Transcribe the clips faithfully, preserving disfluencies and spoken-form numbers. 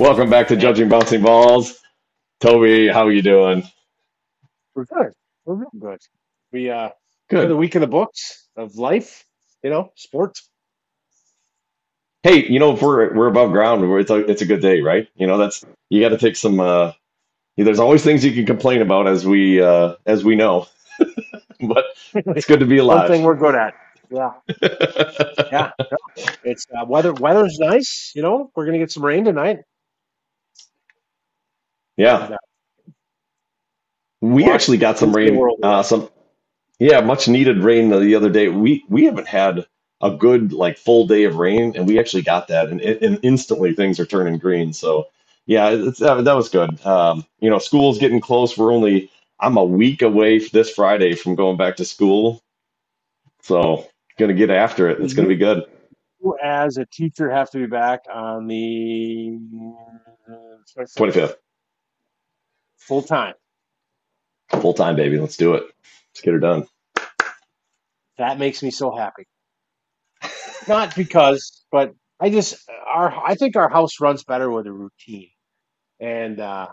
Welcome back to Judging Bouncing Balls. Toby, how are you doing? We're good. We're real good. We uh good the week of the books of life, you know, sports. Hey, you know, if we're we're above ground, it's a it's a good day, right? You know, that's you got to take some. Uh, there's always things you can complain about, as we uh, as we know, but it's good to be alive. One thing we're good at. Yeah, yeah. It's uh, weather. Weather's nice. You know, we're gonna get some rain tonight. Yeah, we actually got some rain. Uh, some, yeah, much needed rain the other day. We we haven't had a good like full day of rain, and we actually got that, and, and instantly things are turning green. So yeah, it's, uh, that was good. Um, you know, school's getting close. We're only I'm a week away this Friday from going back to school, so gonna get after it. It's gonna be good. You as a teacher have to be back on the twenty-fifth. Full time. Full time, baby. Let's do it. Let's get her done. That makes me so happy. Not because, but I just our I think our house runs better with a routine, and uh,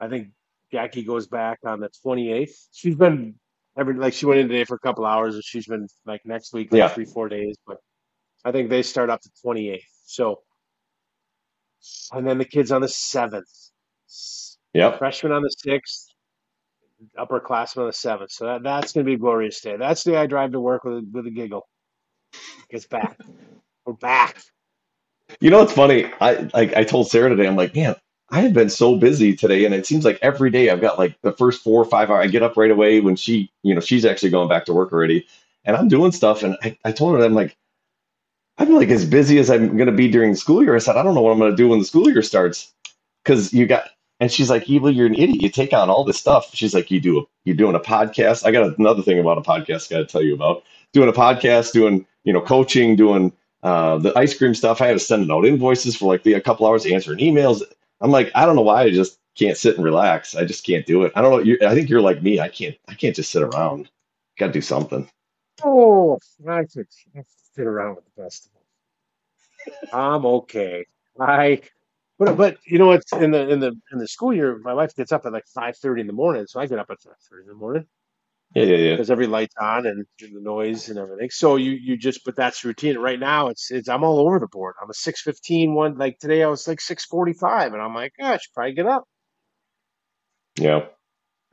I think Jackie goes back on the twenty-eighth. She's been every like she went in today for a couple hours, and she's been like next week, like yeah. three four days. But I think they start up the twenty-eighth. So, and then the kids on the seventh. Yep. Freshman on the sixth. Upperclassmen on the seventh. So that, that's going to be a glorious day. That's the day I drive to work with, with a giggle. It's back. We're back. You know, it's funny. I like I told Sarah today, I'm like, man, I have been so busy today. And it seems like every day I've got like the first four or five hours. I get up right away when she, you know, she's actually going back to work already. And I'm doing stuff. And I, I told her, I'm like, I'm like as busy as I'm going to be during the school year. I said, I don't know what I'm going to do when the school year starts. Because you got... And she's like, Eva, you're an idiot. You take on all this stuff. She's like, you do, a, you're doing a podcast. I got another thing about a podcast I got to tell you about. Doing a podcast, doing, you know, coaching, doing uh, the ice cream stuff. I had to send out invoices for like the, a couple hours, answering emails. I'm like, I don't know why I just can't sit and relax. I just can't do it. I don't know. You're, I think you're like me. I can't, I can't just sit around. Got to do something. Oh, I could sit around with the best of them. I'm okay. I... But, but you know, it's in the in the in the school year. My wife gets up at like five thirty in the morning, so I get up at five thirty in the morning. Yeah, yeah, yeah. Because every light's on and the noise and everything. So you you just, but that's routine. Right now, it's it's I'm all over the board. I'm a six fifteen one. Like today, I was like six forty five, and I'm like, oh, I should probably get up. Yeah.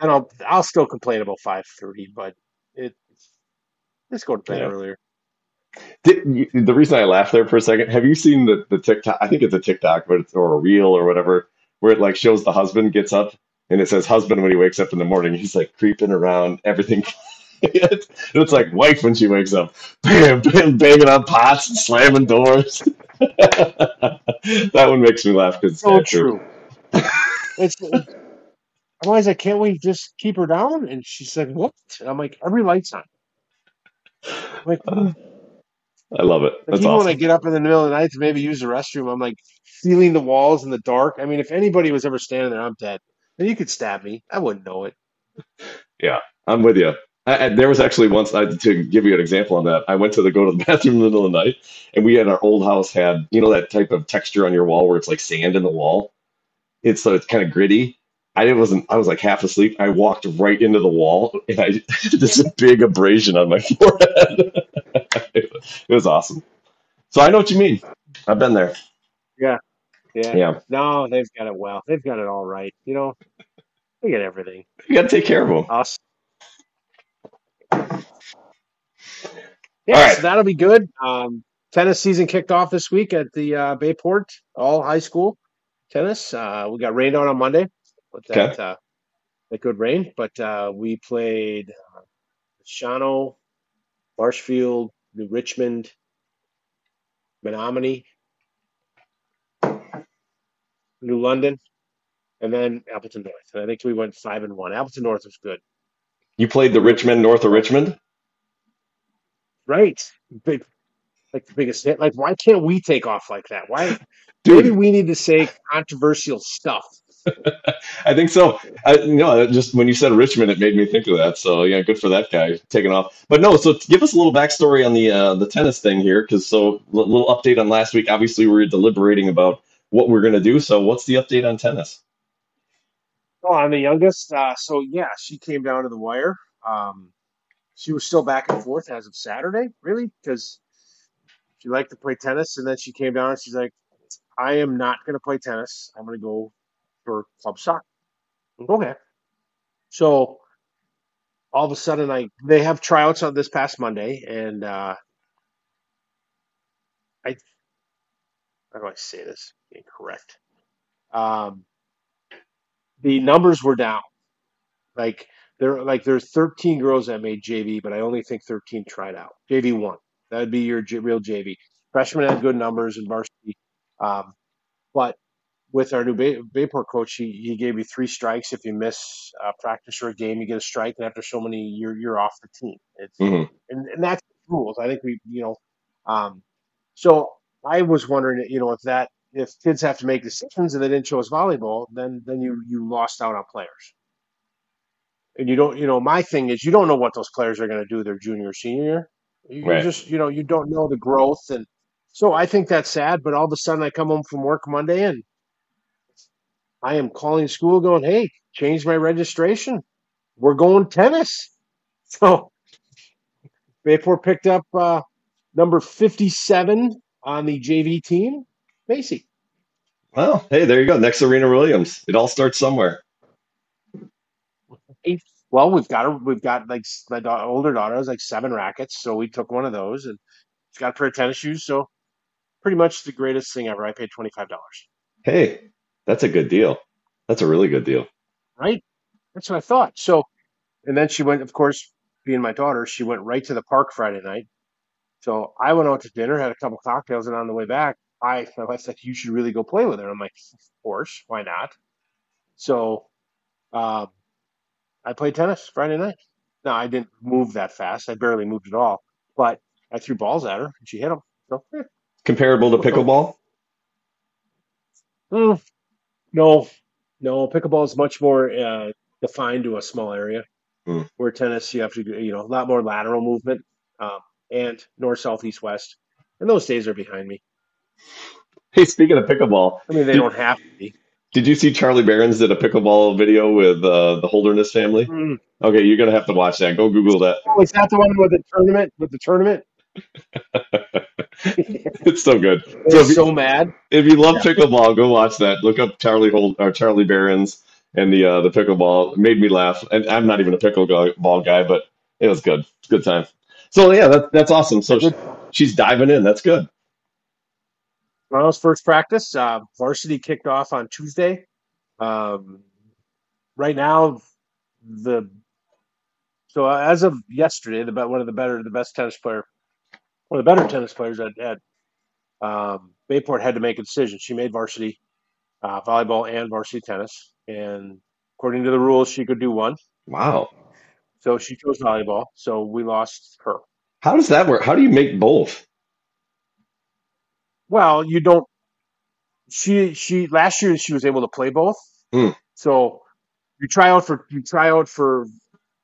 And I'll I'll still complain about five thirty, but it let's go to bed yeah. earlier. Did, the reason I laughed there for a second, have you seen the, the TikTok? I think it's a TikTok, but it's or a reel or whatever, where it like shows the husband gets up and it says husband when he wakes up in the morning. He's like creeping around everything. And it's like wife when she wakes up, bam, bam, banging on pots and slamming doors. That one makes me laugh because it's so true. It's, otherwise, I can't wait. Just keep her down, and she said, "What?" And I'm like, "Every light's on." I'm like. Uh, I love it. That's like even awesome. When I get up in the middle of the night to maybe use the restroom, I'm like feeling the walls in the dark. I mean, if anybody was ever standing there, I'm dead. And you could stab me. I wouldn't know it. Yeah, I'm with you. I, I, there was actually once, I, to give you an example on that, I went to the go to the bathroom in the middle of the night, and we had our old house had, you know, that type of texture on your wall where it's like sand in the wall. It's so it's kind of gritty. I wasn't. I was like half asleep. I walked right into the wall, and I there's a big abrasion on my forehead. It was awesome. So I know what you mean. I've been there. Yeah, yeah, yeah. No, they've got it well. They've got it all right. You know, they get everything. You got to take care of them. Us. Yeah, all right. So that'll be good. Um, tennis season kicked off this week at the uh, Bayport All High School tennis. Uh, we got rained out on Monday. With that, okay. uh, that good rain, but uh, we played uh, Shano, Marshfield, New Richmond, Menominee, New London, and then Appleton North. And I think we went five and one. Appleton North was good. You played the Richmond North of Richmond, right? Big, like the biggest hit. Like, why can't we take off like that? Why? Dude. Maybe we need to say controversial stuff. I think so. I, you know, just when you said Richmond, it made me think of that. So yeah, good for that guy taking off. But no, so give us a little backstory on the uh, the tennis thing here, because so a little update on last week. Obviously, we were deliberating about what we're going to do. So what's the update on tennis? Oh, I'm the youngest. Uh, so, yeah, she came down to the wire. Um, she was still back and forth as of Saturday, really, because she liked to play tennis. And then she came down and she's like, I am not going to play tennis. I'm going to go for club soccer. Okay. So all of a sudden, I they have tryouts on this past Monday. And uh, I how do I say this? Incorrect. Um, the numbers were down. Like, there, like there's thirteen girls that made J V, but I only think thirteen tried out. J V won. That would be your J, real J V. Freshmen had good numbers in varsity. Um, but with our new Bay, Bayport coach, he, he gave you three strikes. If you miss a practice or a game, you get a strike. And after so many, you're, you're off the team. It's, mm-hmm. and, and that's the rules. I think we, you know, um, so I was wondering, you know, if that, if kids have to make decisions and they didn't show us volleyball, then, then you, you lost out on players. And you don't, you know, my thing is you don't know what those players are going to do their junior or senior year. You right. just, you know, you don't know the growth. And so I think that's sad, but all of a sudden I come home from work Monday and I am calling school going, hey, change my registration. We're going tennis. So Bayport picked up uh, number fifty-seven on the J V team, Macy. Well, hey, there you go. Next Serena Williams. It all starts somewhere. Well, we've got, a, we've got like my da- older daughter has like seven rackets. So we took one of those and she's got a pair of tennis shoes. So pretty much the greatest thing ever. I paid twenty-five dollars. Hey, that's a good deal. That's a really good deal. Right? That's what I thought. So, and then she went, of course, being my daughter, she went right to the park Friday night. So I went out to dinner, had a couple cocktails, and on the way back, I, my wife said, you should really go play with her. I'm like, of course, why not? So um, I played tennis Friday night. Now, I didn't move that fast. I barely moved at all. But I threw balls at her, and she hit them. So, eh. Comparable to pickleball? Mm, no. No, pickleball is much more uh, defined to a small area. Mm. Where tennis, you have to, you know, a lot more lateral movement. Um, and north, south, east, west. And those days are behind me. Hey, speaking of pickleball. I mean, they did, don't have to be. Did you see Charlie Berens did a pickleball video with uh, the Holderness family? Mm-hmm. Okay, you're going to have to watch that. Go Google that. Oh, is that the one with the tournament? With the tournament? It's so good. It's so, so mad. If you love yeah. pickleball, go watch that. Look up Charlie Hold or Charlie Berens and the uh, the pickleball. It made me laugh. And I'm not even a pickleball guy, but it was good. It's a good time. So, yeah, that, that's awesome. So she, she's diving in. That's good. Tomorrow's first practice. Uh, varsity kicked off on Tuesday. Um, right now, the so as of yesterday, the one of the better, the best tennis player, one of the better tennis players at, at um, Bayport had to make a decision. She made varsity uh, volleyball and varsity tennis, and according to the rules, she could do one. Wow. So she chose volleyball, so we lost her. How does that work? How do you make both? Well, you don't she she last year she was able to play both. Mm. So you try out for you try out for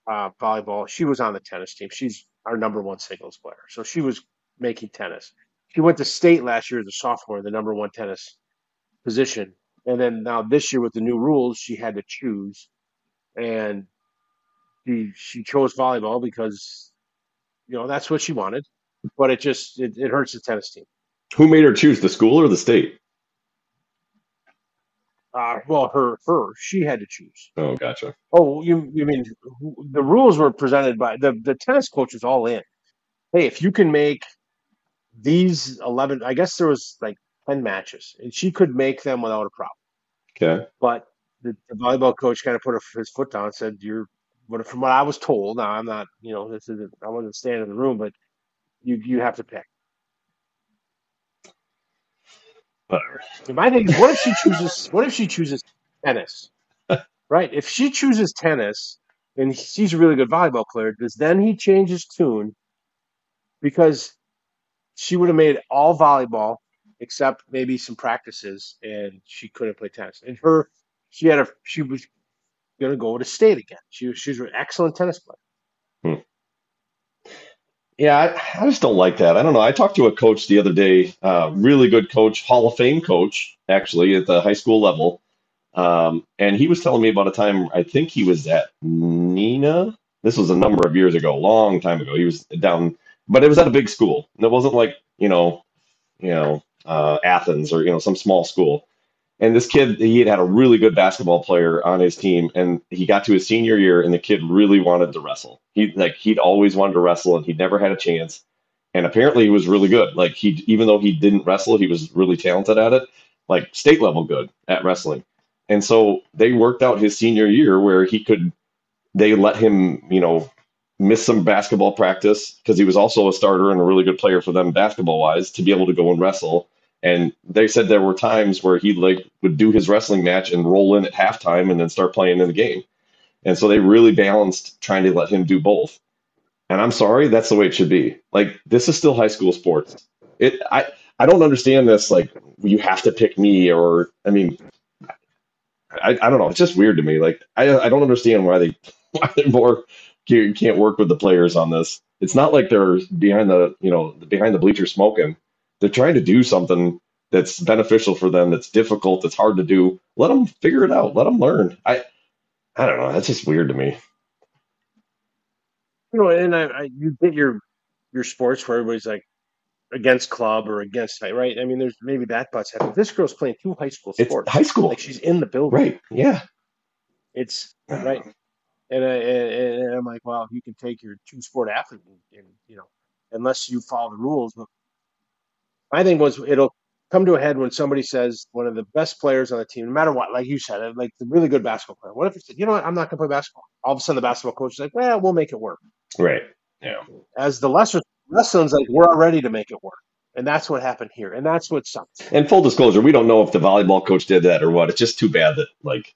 uh, volleyball. She was on the tennis team. She's our number one singles player. So she was making tennis. She went to state last year as a sophomore, the number one tennis position. And then now this year with the new rules, she had to choose and She, she chose volleyball because, you know, that's what she wanted, but it just, it, it hurts the tennis team. Who made her choose, the school or the state? Uh, well, her, her, she had to choose. Oh, gotcha. Oh, you, you mean the rules were presented by the, the tennis coach was all in. Hey, if you can make these eleven, I guess there was like ten matches and she could make them without a problem. Okay. But the, the volleyball coach kind of put her, his foot down and said, you're, But from what I was told, now I'm not, you know, this isn't, I wasn't standing in the room, but you you have to pick. Whatever. My thing is, what if she chooses? What if she chooses tennis? Right? If she chooses tennis, and she's a really good volleyball player, because then he changes tune, because she would have made all volleyball except maybe some practices, and she couldn't play tennis. And her, she had a, she was. Going to go to state again. She she's an excellent tennis player. Hmm. Yeah, I, I just don't like that. I don't know. I talked to a coach the other day, uh, really good coach, Hall of Fame coach, actually, at the high school level. Um, and he was telling me about a time, I think he was at Nina. This was a number of years ago, long time ago. He was down, but it was at a big school. And it wasn't like, you know, you know, uh, Athens or, you know, some small school. And this kid, he had had a really good basketball player on his team, and he got to his senior year, and the kid really wanted to wrestle. He like he'd always wanted to wrestle, and he'd never had a chance. And apparently, he was really good. Like he, even though he didn't wrestle, he was really talented at it, like state level good at wrestling. And so they worked out his senior year where he could. They let him, you know, miss some basketball practice because he was also a starter and a really good player for them basketball wise to be able to go and wrestle. And they said there were times where he like would do his wrestling match and roll in at halftime and then start playing in the game. And so they really balanced trying to let him do both. And I'm sorry, that's the way it should be. Like, this is still high school sports. It I, I don't understand this, like, you have to pick me or, I mean, I, I don't know. It's just weird to me. Like, I, I don't understand why they why they're more can't work with the players on this. It's not like they're behind the, you know, behind the bleacher smoking. They're trying to do something that's beneficial for them, that's difficult, that's hard to do. Let them figure it out. Let them learn. I I don't know. That's just weird to me. You know, and I, I you get your your sports where everybody's like against club or against, right? I mean, there's maybe that butts happening. This girl's playing two high school sports. It's high school. Like, she's in the building. Right, yeah. It's, right. And, I, and, and I'm like, wow, you can take your two-sport athlete and, and, you know, unless you follow the rules, but my thing was it'll come to a head when somebody says one of the best players on the team, no matter what, like you said, like the really good basketball player. What if you said, you know what, I'm not going to play basketball? All of a sudden, the basketball coach is like, well, we'll make it work. Right. Yeah. As the lesser lessons, like we're ready to make it work, and that's what happened here, and that's what sucks. And full disclosure, we don't know if the volleyball coach did that or what. It's just too bad that, like,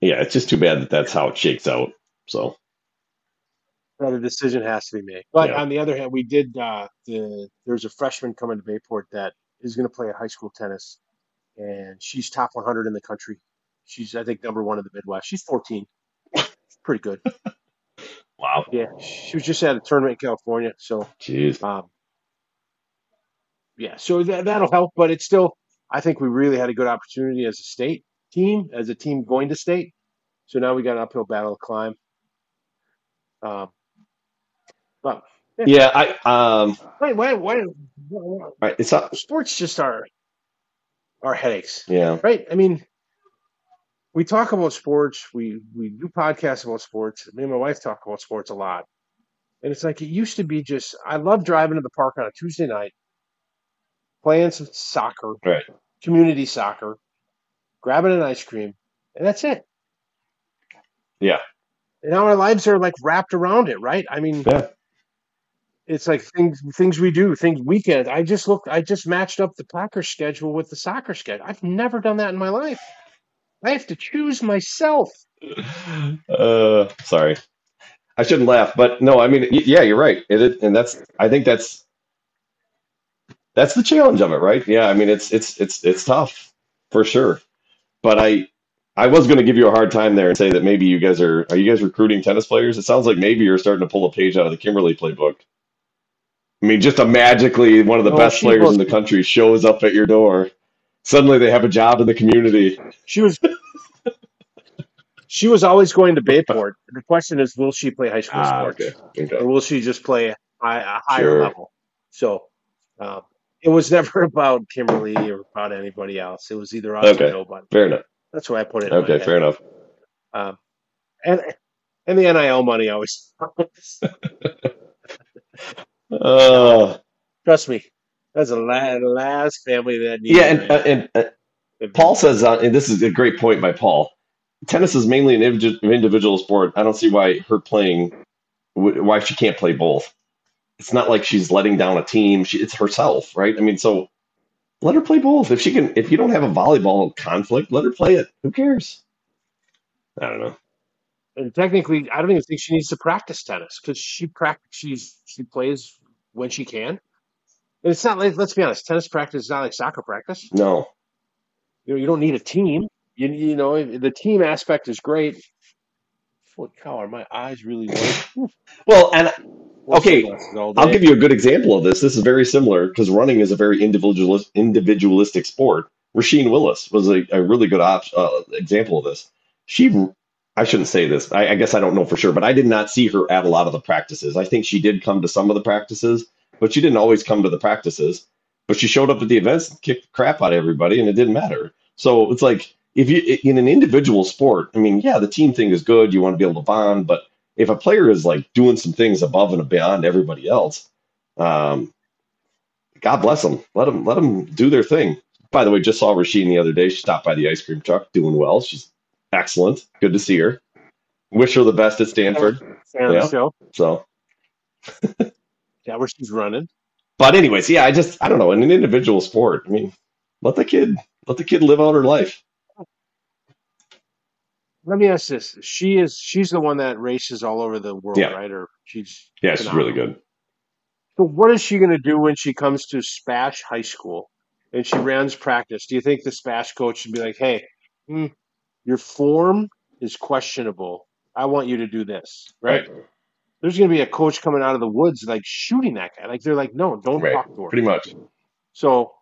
yeah, it's just too bad that that's how it shakes out. So. Another decision has to be made. But yeah. On the other hand, we did uh, the there's a freshman coming to Bayport that is going to play high school tennis, and she's top one hundred in the country. She's I think number one in the Midwest. She's fourteen. She's pretty good. Wow. Yeah, she was just at a tournament in California. So, jeez. Um, yeah, so that that'll help, but it's still I think we really had a good opportunity as a state team, as a team going to state. So now we got an uphill battle to climb. Um. Well, yeah. yeah, I um. Wait, wait, wait. Right, it's not, sports just are are headaches. Yeah. Right. I mean, we talk about sports. We we do podcasts about sports. Me and my wife talk about sports a lot, and it's like it used to be. Just I love driving to the park on a Tuesday night, playing some soccer, right. Community soccer, grabbing an ice cream, and that's it. Yeah. And now our lives are like wrapped around it, right? I mean. Yeah. It's like things things we do, things weekend. I just looked, I just matched up the Packers schedule with the soccer schedule. I've never done that in my life. I have to choose myself. Uh, sorry. I shouldn't laugh, but no, I mean, yeah, you're right. It, it, and that's, I think that's, that's the challenge of it, right? Yeah. I mean, it's, it's, it's, it's tough for sure. But I, I was going to give you a hard time there and say that maybe you guys are, are you guys recruiting tennis players? It sounds like maybe you're starting to pull a page out of the Kimberly playbook. I mean, just a magically one of the oh, best players was, in the country shows up at your door. Suddenly they have a job in the community. She was she was always going to Bayport. The question is, will she play high school ah, sports? Okay. Okay. Or will she just play a, a higher sure. level? So um, it was never about Kimberly or about anybody else. It was either us okay. or nobody. Fair enough. That's why I put it in Okay, fair enough. Um, and, and the N I L money always Uh, Trust me, that's the last family that needs. Yeah, and, right and, and, and Paul says, uh, and this is a great point by Paul. Tennis is mainly an individual sport. I don't see why her playing, why she can't play both. It's not like she's letting down a team. She, it's herself, right? I mean, so let her play both. If she can, if you don't have a volleyball conflict, let her play it. Who cares? I don't know. And technically, I don't even think she needs to practice tennis because she practice she's she plays when she can. And it's not like, let's be honest, tennis practice is not like soccer practice. No, you know, you don't need a team. You you know the team aspect is great. Holy cow, are my eyes really wet? Well, and Okay, I'll give you a good example of this. This is very similar because running is a very individualist, individualistic sport. Rasheen Willis was a, a really good op, uh, example of this. She, I shouldn't say this. I, I guess I don't know for sure, but I did not see her at a lot of the practices. I think she did come to some of the practices, but she didn't always come to the practices. But she showed up at the events and kicked the crap out of everybody, and it didn't matter. So it's like if you in an individual sport, I mean, yeah, the team thing is good. You want to be able to bond, but if a player is like doing some things above and beyond everybody else, um, God bless them. Let them let them do their thing. By the way, just saw Rasheen the other day. She stopped by the ice cream truck, doing well. She's excellent. Good to see her. Wish her the best at Stanford. Yeah. So, yeah, where she's running. But anyways, yeah, I just I don't know. In an individual sport, I mean, let the kid let the kid live out her life. Let me ask this: She is she's the one that races all over the world, yeah. right? Or she's yeah, phenomenal. She's really good. So, what is she going to do when she comes to Spash High School and she runs practice? Do you think the Spash coach should be like, "Hey, mm, your form is questionable. I want you to do this," right? right. There's going to be a coach coming out of the woods like shooting that guy. Like they're like, "No, don't right. talk to her." Pretty much. So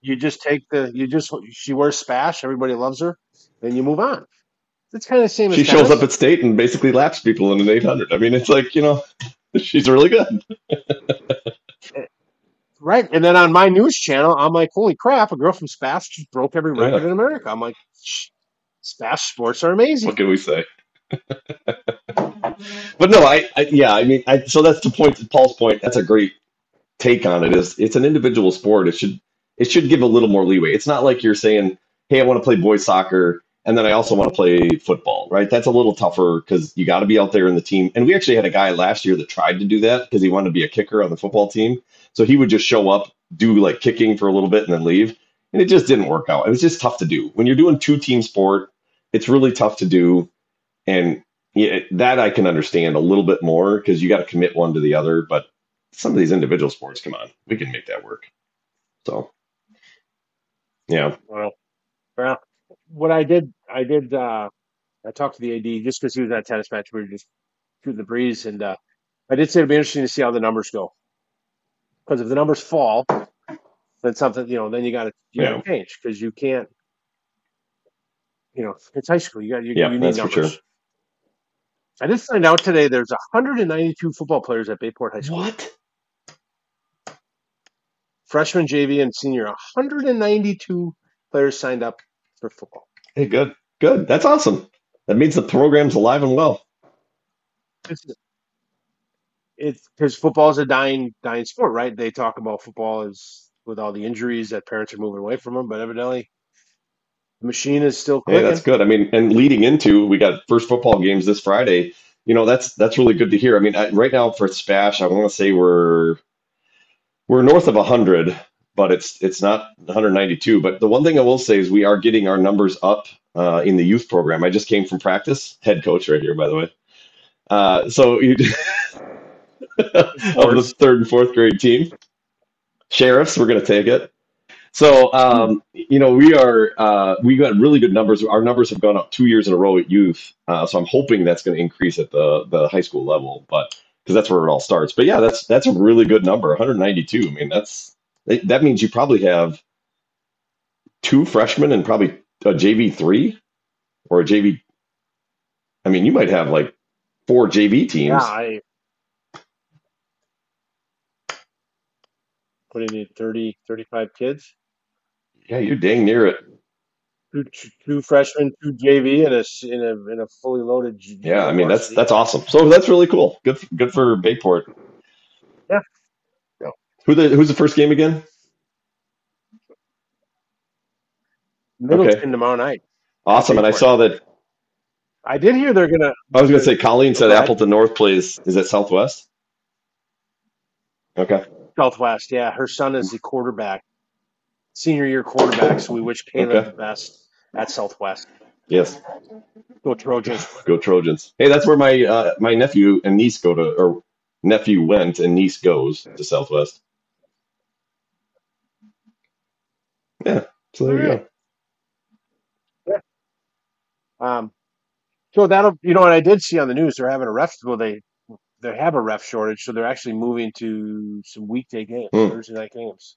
you just take the you just she wears Spash. Everybody loves her. Then you move on. It's kind of the same. She as shows up at state and basically laps people in an eight hundred. I mean, it's like, you know, she's really good. Right. And then on my news channel, I'm like, holy crap, a girl from Spash just broke every record yeah. in America. I'm like, Spash sports are amazing. What can we say? But no, I, I, yeah, I mean, I, so that's the point, Paul's point. That's a great take on it is it's an individual sport. It should, it should give a little more leeway. It's not like you're saying, hey, I want to play boys soccer. And then I also want to play football, right? That's a little tougher because you got to be out there in the team. And we actually had a guy last year that tried to do that because he wanted to be a kicker on the football team. So he would just show up, do like kicking for a little bit and then leave. And it just didn't work out. It was just tough to do. When you're doing two team sport, it's really tough to do. And yeah, that I can understand a little bit more because you got to commit one to the other. But some of these individual sports, come on, we can make that work. So, yeah. Well, well. What I did, I did, uh, I talked to the A D just because he was at a tennis match. We were just shooting the breeze. And uh, I did say it'd be interesting to see how the numbers go. Because if the numbers fall, then something, you know, then you got to yeah. change because you can't, you know, it's high school. You got, you, yeah, you need numbers. Sure. I did find out today there's one hundred ninety-two football players at Bayport High School. What? Freshman, J V, and senior. one hundred ninety-two players signed up for football. Hey, good, good. That's awesome. That means the program's alive and well. It's because football is a dying, dying sport, right? They talk about football as with all the injuries that parents are moving away from them, but evidently the machine is still clicking. Hey, that's good. I mean, and leading into, we got first football games this Friday. You know, that's that's really good to hear. I mean, I, right now for Spash, I want to say we're we're north of a hundred. But it's it's not one hundred ninety-two. But the one thing I will say is we are getting our numbers up uh, in the youth program. I just came from practice, head coach right here, by the way. Uh, so you of the third and fourth grade team, sheriffs, we're going to take it. So um, you know we are uh, we got really good numbers. Our numbers have gone up two years in a row at youth. Uh, so I'm hoping that's going to increase at the the high school level, but because that's where it all starts. But yeah, that's that's a really good number, one hundred ninety-two. I mean that's. That means you probably have two freshmen and probably a J V three or a J V. I mean, you might have like four J V teams. Yeah, I what do you need, thirty, thirty-five kids? Yeah, you're dang near it. Two, two freshmen, two J V, and a in a in a fully loaded. G- yeah, I mean that's that's awesome. So that's really cool. Good good for Bayport. Yeah. Who the, who's the first game again? Middleton okay. tomorrow night. Awesome, and I saw that. I did hear they're gonna. I was gonna say Colleen said Appleton North plays. Is that Southwest? Okay. Southwest, yeah. Her son is the quarterback, senior year quarterback. So we wish Caleb okay. the best at Southwest. Yes. Go Trojans. Go Trojans. Hey, that's where my uh, my nephew and niece go to, or nephew went and niece goes to Southwest. Yeah, so there you go. Yeah. Um, so that'll, you know, what I did see on the news, they're having a ref, well, they they have a ref shortage, so they're actually moving to some weekday games, mm. Thursday night games,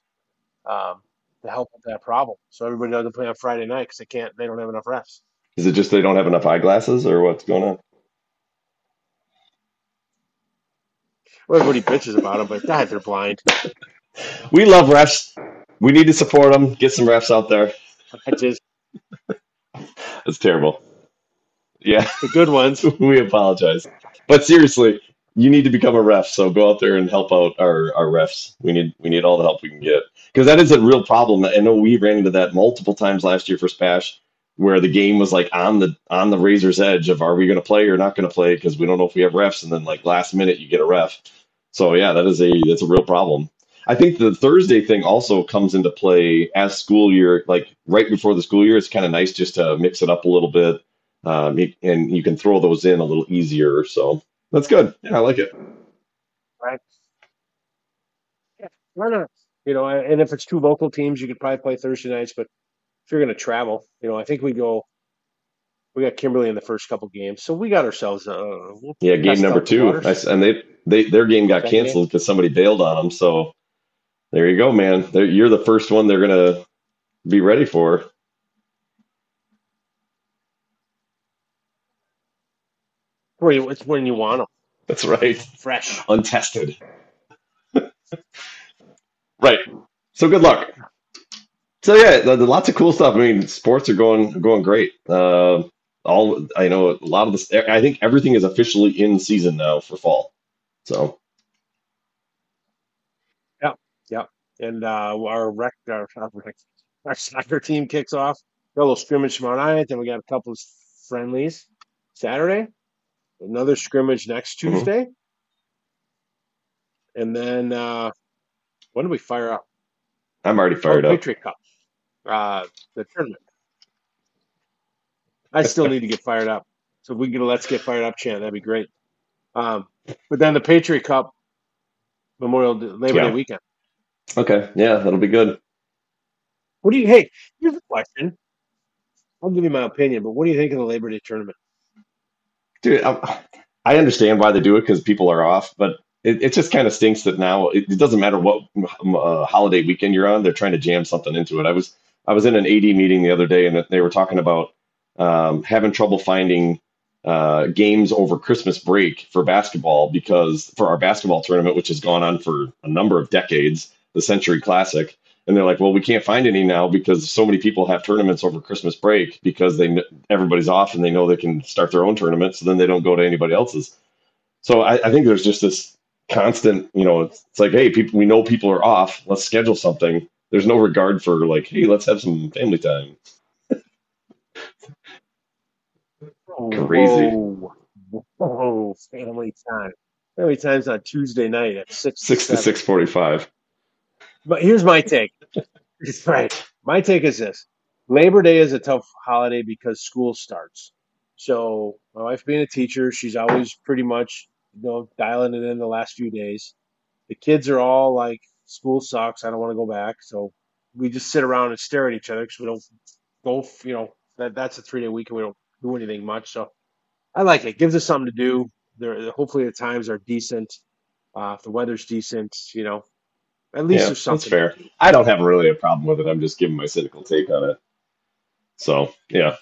um, to help with that problem. So everybody doesn't play on Friday night because they can't. They don't have enough refs. Is it just they don't have enough eyeglasses, or what's going on? Well, everybody bitches about them, but God, they're blind. We love refs. We need to support them. Get some refs out there. I just... That's terrible. Yeah, the good ones. We apologize, but seriously, you need to become a ref. So go out there and help out our, our refs. We need we need all the help we can get, because that is a real problem. I know we ran into that multiple times last year for Spash, where the game was like on the on the razor's edge of are we going to play or not going to play because we don't know if we have refs, and then like last minute you get a ref. So yeah, that is a that's a real problem. I think the Thursday thing also comes into play as school year, like right before the school year. It's kind of nice just to mix it up a little bit. Um, and you can throw those in a little easier. So that's good. Yeah, I like it. Right. Yeah, why not? You know, and if it's two local teams, you could probably play Thursday nights. But if you're going to travel, you know, I think we go, we got Kimberly in the first couple games. So we got ourselves a. Uh, we'll yeah, game number two. I, and they, they their game got that canceled because somebody bailed on them. So there you go, man. They're, you're the first one they're going to be ready for. It's when you want them. That's right. Fresh. Untested. Right. So good luck. So yeah, the, the, lots of cool stuff. I mean, sports are going going great. Uh, all I know, a lot of this. I think everything is officially in season now for fall. So. Yeah, yeah, and uh, our rec, our, our soccer team kicks off. Got a little scrimmage tomorrow night. Then we got a couple of friendlies Saturday. Another scrimmage next Tuesday. Mm-hmm. And then uh, when do we fire up? I'm already fired oh, up. Patriot Cup. Uh, the tournament. I still need to get fired up. So if we can get a Let's Get Fired Up chant, that'd be great. Um, but then the Patriot Cup, Memorial Day, Labor yeah. Day weekend. Okay. Yeah, that'll be good. What do you, hey, here's a question. I'll give you my opinion, but what do you think of the Labor Day tournament? Dude, I, I understand why they do it because people are off, but it, it just kind of stinks that now it, it doesn't matter what uh, holiday weekend you're on. They're trying to jam something into it. I was I was in an A D meeting the other day, and they were talking about um, having trouble finding uh, games over Christmas break for basketball because for our basketball tournament, which has gone on for a number of decades, the Century Classic. And they're like, well, we can't find any now because so many people have tournaments over Christmas break because they everybody's off and they know they can start their own tournament. So then they don't go to anybody else's. So I, I think there's just this constant, you know, it's, it's like, hey, people, we know people are off. Let's schedule something. There's no regard for like, hey, let's have some family time. Crazy. Whoa. Whoa, family time. Family time's on Tuesday night at six. Six to six forty-five. But here's my take. It's right. My take is this. Labor Day is a tough holiday because school starts. So my wife being a teacher, she's always pretty much, you know, dialing it in the last few days. The kids are all like, school sucks. I don't want to go back. So we just sit around and stare at each other because we don't go, you know, that, that's a three-day week and we don't do anything much. So I like it. It gives us something to do. There, hopefully the times are decent. Uh, if the weather's decent, you know. At least yeah, there's something. That's fair. I don't have really a problem with it. I'm just giving my cynical take on it. So, yeah,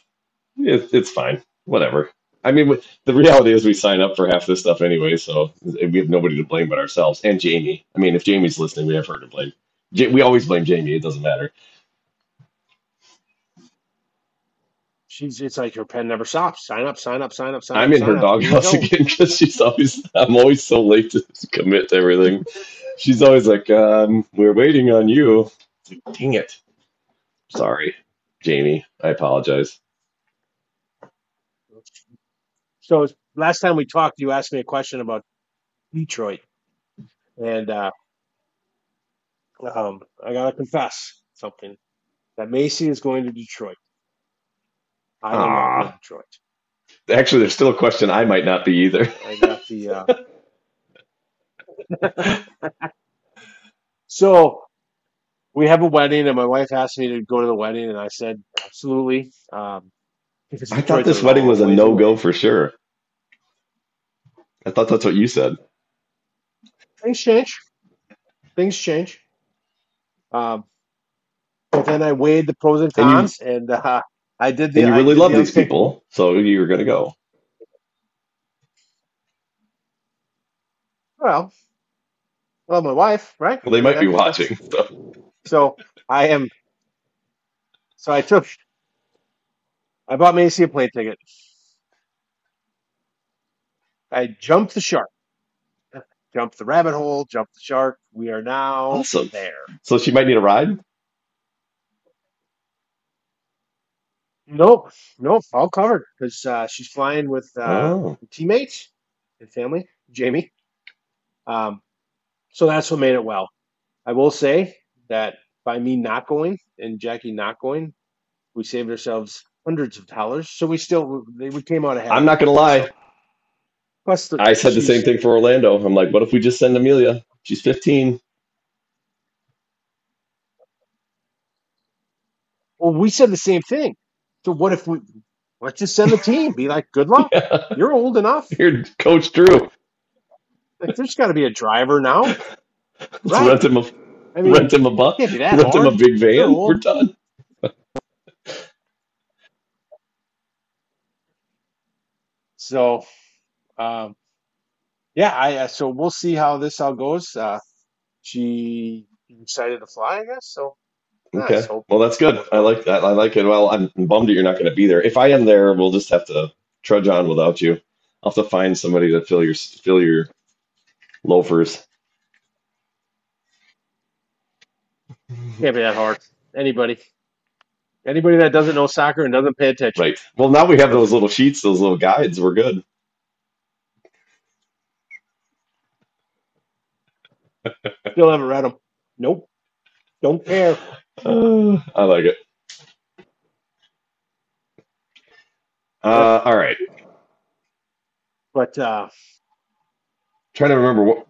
it, it's fine. Whatever. I mean, with, the reality is we sign up for half this stuff anyway, so we have nobody to blame but ourselves and Jamie. I mean, if Jamie's listening, we have her to blame. Ja- we always blame Jamie. It doesn't matter. She's It's like her pen never stops. Sign up, sign up, sign up, sign up. I'm in her doghouse again because she's always. I'm always so late to commit to everything. She's always like, um, we're waiting on you. Like, dang it. Sorry, Jamie. I apologize. So last time we talked, you asked me a question about Detroit. And uh, um, I got to confess something. That Macy is going to Detroit. I am not going to Detroit. Actually, there's still a question I might not be either. I got the... Uh, so we have a wedding and my wife asked me to go to the wedding and I said absolutely. um I thought this wedding was a no-go for sure. I thought that's what you said. things change. Things change. Um, but then I weighed the pros and cons, and, you, and uh, I did the. And you really love the these thing. people, so you were going to go. Well, I love my wife, right? Well, they might be watching. So. so I am. So I took. I bought Macy a plane ticket. I jumped the shark. Jumped the rabbit hole, jumped the shark. We are now awesome. there. So she might need a ride? Nope. Nope. All covered. Because uh, she's flying with uh, oh. teammates and family, Jamie. Um, so that's what made it well. I will say that by me not going and Jackie not going, we saved ourselves hundreds of dollars. So we still we came out ahead. I'm not going to lie. So, The, I said the same thing for Orlando. I'm like, what if we just send Amelia? She's fifteen. Well, we said the same thing. So what if we let's just send the team? Be like, good luck. Yeah. You're old enough. You're Coach Drew. Like, there's got to be a driver now. Let's right? rent him a I mean, rent him a bus. Rent hard. him a big van. We're done. So. Um, yeah, I, uh, so we'll see how this all goes. Uh, she decided to fly, I guess. So, yeah, okay. So. Well, that's good. I like that. I like it. Well, I'm bummed that you're not going to be there. If I am there, we'll just have to trudge on without you. I'll have to find somebody to fill your, fill your loafers. Can't be that hard. Anybody. Anybody that doesn't know soccer and doesn't pay attention. Right. Well, now we have those little sheets, those little guides. We're good. Still haven't read them. Nope. Don't care. Uh, I like it. Uh, all right. But uh, trying to remember what.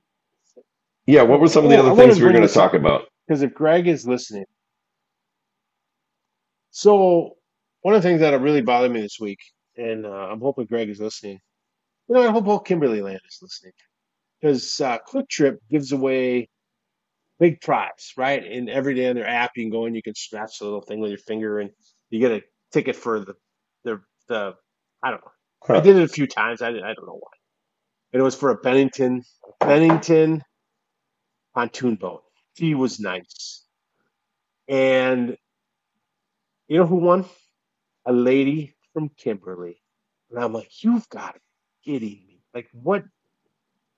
Yeah, what were some of the well, other things we were going to talk about? Because if Greg is listening, so one of the things that really bothered me this week, and uh, I'm hoping Greg is listening. You know, I hope all Kimberly Land is listening. Because uh, Quick Trip gives away big prize, right? And every day on their app, you can go and you can scratch the little thing with your finger, and you get a ticket for the the, the I don't know. Huh. I did it a few times. I did, I don't know why. And it was for a Bennington Bennington pontoon boat. She was nice, and you know who won? A lady from Kimberly. And I'm like, you've got to be kidding me! Like what?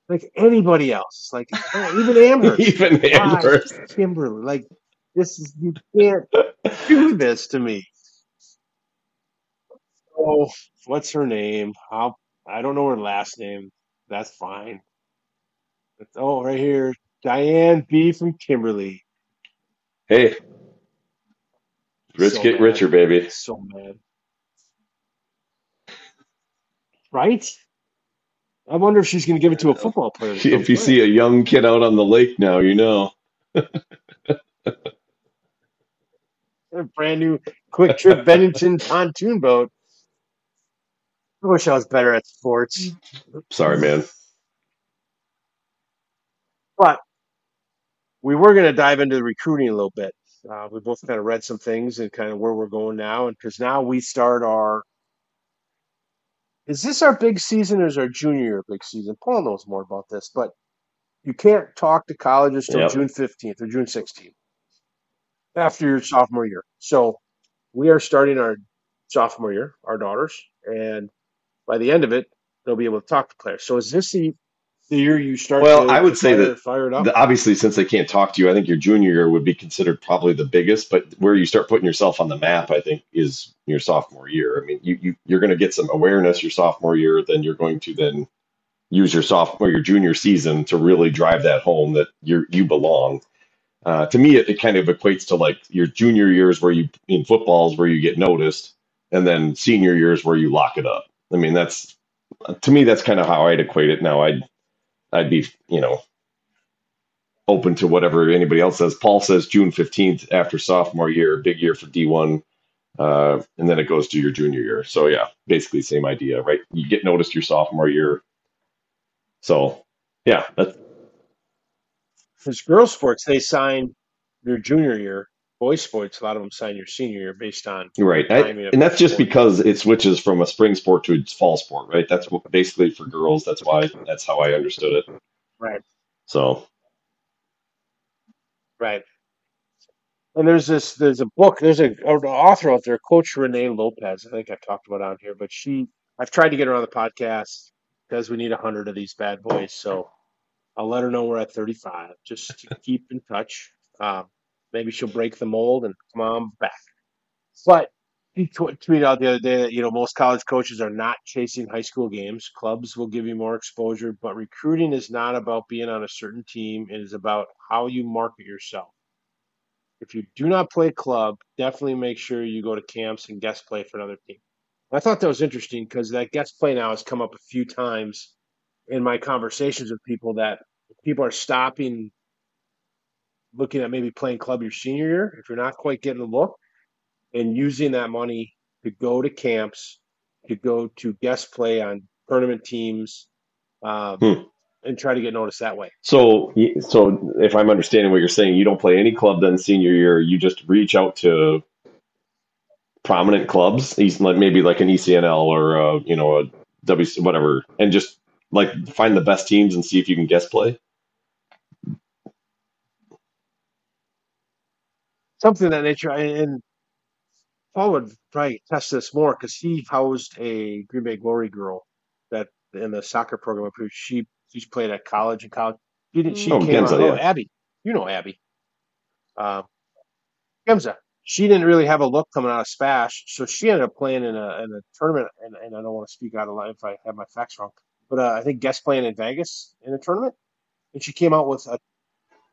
Like anybody else, like oh, even Amber, even Amber, Kimberly, like this is you can't do this to me. Oh, what's her name? I'll, I don't know her last name. That's fine. But, oh, right here, Diane B from Kimberly. Hey, rich so get mad. richer, baby. So mad, right? I wonder if she's going to give it to a football player. If you play. see a young kid out on the lake now, you know. A brand new Quick Trip Bennington pontoon boat. I wish I was better at sports. Sorry, man. But we were going to dive into the recruiting a little bit. Uh, we both kind of read some things and kind of where we're going now. And because now we start our Is this our big season or is our junior year big season? Paul knows more about this, but you can't talk to colleges till yep. June fifteenth or June sixteenth after your sophomore year. So we are starting our sophomore year, our daughters, and by the end of it, they'll be able to talk to players. So is this the, the year you start well, to I would say that fired up? The, obviously, since they can't talk to you, I think your junior year would be considered probably the biggest, but where you start putting yourself on the map, I think, is your sophomore year. I mean, you, you, you're going to get some awareness your sophomore year, then you're going to then use your sophomore, your junior season to really drive that home that you you belong. Uh, to me, it, it kind of equates to like your junior years where you, in football, is where you get noticed, and then senior years where you lock it up. I mean, that's, to me, that's kind of how I'd equate it now. I'd, I'd be, you know, open to whatever anybody else says. Paul says June fifteenth after sophomore year, big year for D one. Uh, and then it goes to your junior year. So, yeah, basically same idea, right? You get noticed your sophomore year. So, yeah. That's, Because girls sports, they sign their junior year. Boys sports, a lot of them sign your senior year based on right, I, and that's just sport. Because it switches from a spring sport to a fall sport, right? That's what, basically for girls. That's why. That's how I understood it. Right. So. Right. And there's this. There's a book. There's a an author out there, Coach Renee Lopez. I think I've talked about on here, but she. I've tried to get her on the podcast because we need a hundred of these bad boys. So I'll let her know we're at thirty-five, just to keep in touch. Um, Maybe she'll break the mold and come on back. But he t- tweeted out the other day that, you know, most college coaches are not chasing high school games. Clubs will give you more exposure, but recruiting is not about being on a certain team. It is about how you market yourself. If you do not play club, definitely make sure you go to camps and guest play for another team. I thought that was interesting because that guest play now has come up a few times in my conversations with people that people are stopping looking at maybe playing club your senior year if you're not quite getting a look, and using that money to go to camps, to go to guest play on tournament teams, um, hmm. and try to get noticed that way. So, so if I'm understanding what you're saying, you don't play any club then senior year. You just reach out to prominent clubs, maybe like an E C N L or a, you know a W whatever, and just like find the best teams and see if you can guest play. Something of that nature, and Paul would probably test this more because he housed a Green Bay Glory girl that in the soccer program. She she's played at college and college. She didn't. She oh, came Gemza, on. Yeah. Oh, Abby, you know Abby. Um, Gemza. She didn't really have a look coming out of Spash, so she ended up playing in a in a tournament. And, and I don't want to speak out of line if I have my facts wrong, but uh, I think guest playing in Vegas in a tournament, and she came out with a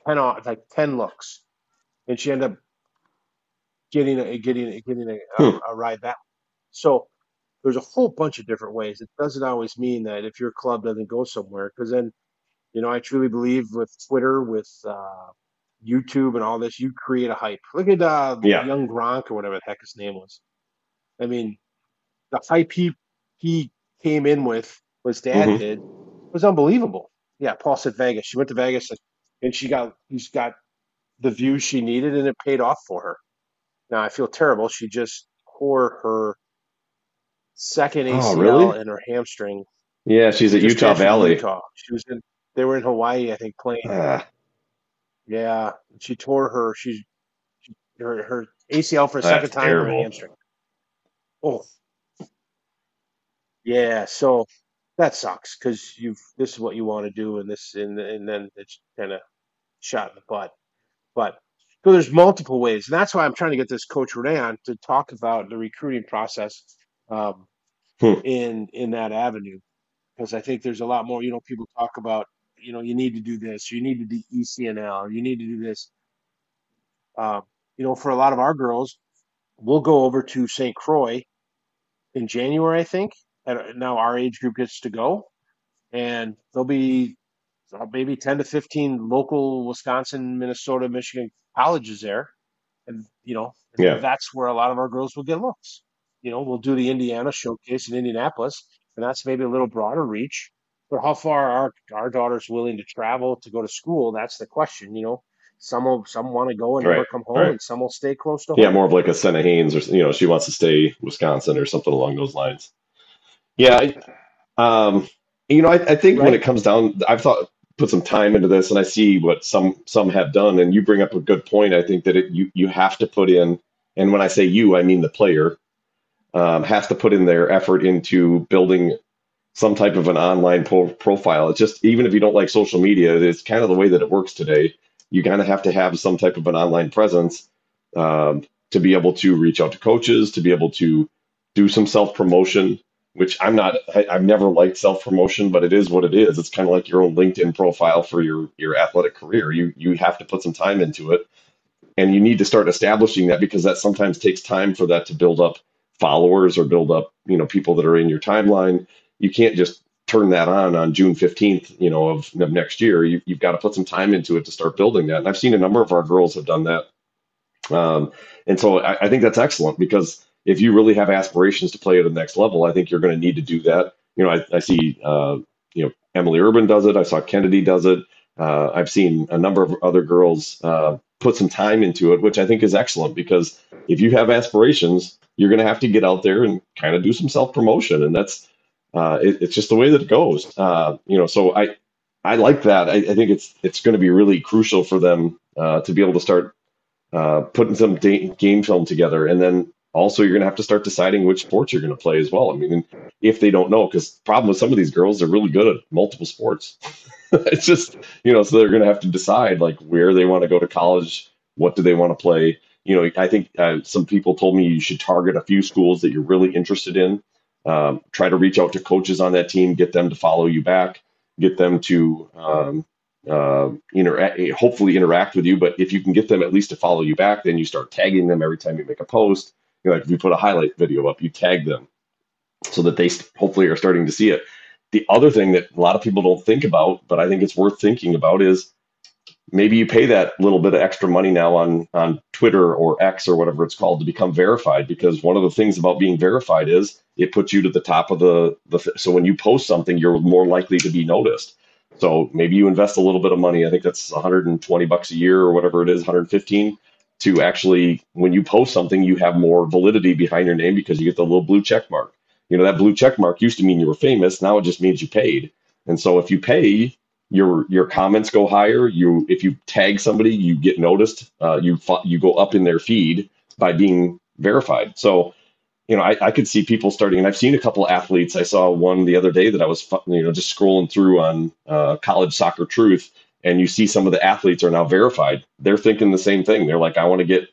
ten like ten looks, and she ended up. Getting a getting a, getting a, a, hmm. a ride back, so there's a whole bunch of different ways. It doesn't always mean that if your club doesn't go somewhere, because then, you know, I truly believe with Twitter, with uh, YouTube, and all this, you create a hype. Look at uh, yeah. young Gronk or whatever the heck his name was. I mean, the hype he he came in with, his dad mm-hmm. did, was unbelievable. Yeah, Paul said Vegas. She went to Vegas and, and she got she's got the views she needed, and it paid off for her. Now, I feel terrible. She just tore her second A C L oh, really? in her hamstring. Yeah, she's at Utah Valley. Utah. She was in, they were in Hawaii, I think, playing. Uh. Yeah, she tore her she, she her, her A C L for a That's second time terrible. in her hamstring. Oh, yeah. So that sucks because you've this is what you want to do, and this and and then it's kind of shot in the butt, but. So there's multiple ways, and that's why I'm trying to get this Coach Renee on to talk about the recruiting process um, hmm. in in that avenue, because I think there's a lot more. You know, people talk about, you know, you need to do this, you need to do E C N L, or you need to do this. Uh, you know, for a lot of our girls, we'll go over to Saint Croix in January, I think. And now our age group gets to go, and they'll be. So maybe ten to fifteen local Wisconsin, Minnesota, Michigan colleges there. And, you know, yeah. that's where a lot of our girls will get looks. You know, we'll do the Indiana showcase in Indianapolis, and that's maybe a little broader reach. But how far are our daughters willing to travel to go to school? That's the question, you know. Some will, some want to go and right. never come home, right. and some will stay close to yeah, home. Yeah, more of like a Senna Haynes or, you know, she wants to stay in Wisconsin or something along those lines. Yeah. I, um, you know, I, I think right. when it comes down, I've thought – put some time into this, and I see what some some have done, and you bring up a good point. I think that it, you you have to put in, and when I say you, I mean the player, um, has to put in their effort into building some type of an online pro- profile. It's just, even if you don't like social media, it's kind of the way that it works today. You kind of have to have some type of an online presence um, to be able to reach out to coaches, to be able to do some self-promotion, which I'm not, I, I've never liked self-promotion, but it is what it is. It's kind of like your own LinkedIn profile for your, your athletic career. You, you have to put some time into it, and you need to start establishing that, because that sometimes takes time for that to build up followers or build up, you know, people that are in your timeline. You can't just turn that on on June fifteenth, you know, of, of next year. You, you've got to put some time into it to start building that. And I've seen a number of our girls have done that. Um, and so I, I think that's excellent, because if you really have aspirations to play at the next level, I think you're going to need to do that. You know, I, I see, uh, you know, Emily Urban does it. I saw Kennedy does it. uh, I've seen a number of other girls uh, put some time into it, which I think is excellent, because if you have aspirations, you're going to have to get out there and kind of do some self-promotion. And that's, uh, it, it's just the way that it goes. Uh, you know, so I, I like that. I, I think it's, it's going to be really crucial for them uh, to be able to start uh, putting some da- game film together. And then also you're going to have to start deciding which sports you're going to play as well. I mean, if they don't know, because the problem with some of these girls, they're really good at multiple sports. It's just, you know, so they're going to have to decide like where they want to go to college. What do they want to play? You know, I think uh, some people told me you should target a few schools that you're really interested in. Um, try to reach out to coaches on that team, get them to follow you back, get them to, um, uh, inter- hopefully interact with you. But if you can get them at least to follow you back, then you start tagging them every time you make a post. You know, like if you put a highlight video up, you tag them so that they st- hopefully are starting to see it. The other thing that a lot of people don't think about, but I think it's worth thinking about, is maybe you pay that little bit of extra money now on, on Twitter or X or whatever it's called to become verified, because one of the things about being verified is it puts you to the top of the, the so when you post something, you're more likely to be noticed. So maybe you invest a little bit of money. I think that's one hundred twenty bucks a year or whatever it is, one hundred fifteen, to actually, when you post something, you have more validity behind your name because you get the little blue check mark. You know, that blue check mark used to mean you were famous. Now it just means you paid. And so if you pay, your your comments go higher. You if you tag somebody, you get noticed. Uh, you you go up in their feed by being verified. So, you know, I, I could see people starting, and I've seen a couple of athletes. I saw one the other day that I was, you know, just scrolling through on uh, College Soccer Truth, and you see some of the athletes are now verified. They're thinking the same thing. They're like, I want to get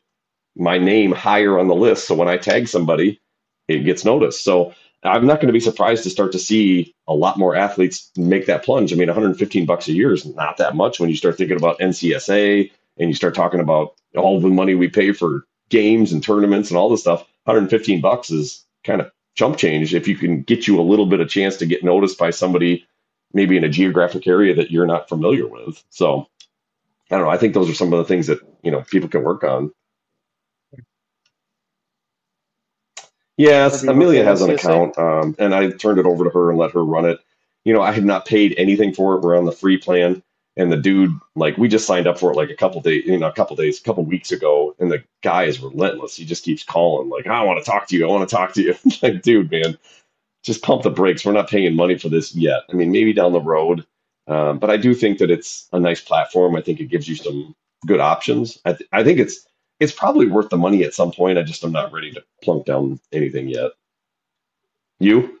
my name higher on the list, so when I tag somebody, it gets noticed. So I'm not going to be surprised to start to see a lot more athletes make that plunge. I mean, one hundred fifteen bucks a year is not that much when you start thinking about N C S A and you start talking about all the money we pay for games and tournaments and all this stuff. one hundred fifteen bucks is kind of chump change if you can get you a little bit of chance to get noticed by somebody maybe in a geographic area that you're not familiar with. So I don't know. I think those are some of the things that, you know, people can work on. Yes, Amelia has an account, um, and I turned it over to her and let her run it. You know, I had not paid anything for it. We're on the free plan, and the dude, like, we just signed up for it like a couple days, you know, a couple days, a couple weeks ago, and the guy is relentless. He just keeps calling, like, I want to talk to you. I want to talk to you. Like, dude, man, just pump the brakes. We're not paying money for this yet. I mean, maybe down the road, um, but I do think that it's a nice platform. I think it gives you some good options. I, th- I think it's. It's probably worth the money at some point. I just am not ready to plunk down anything yet. You?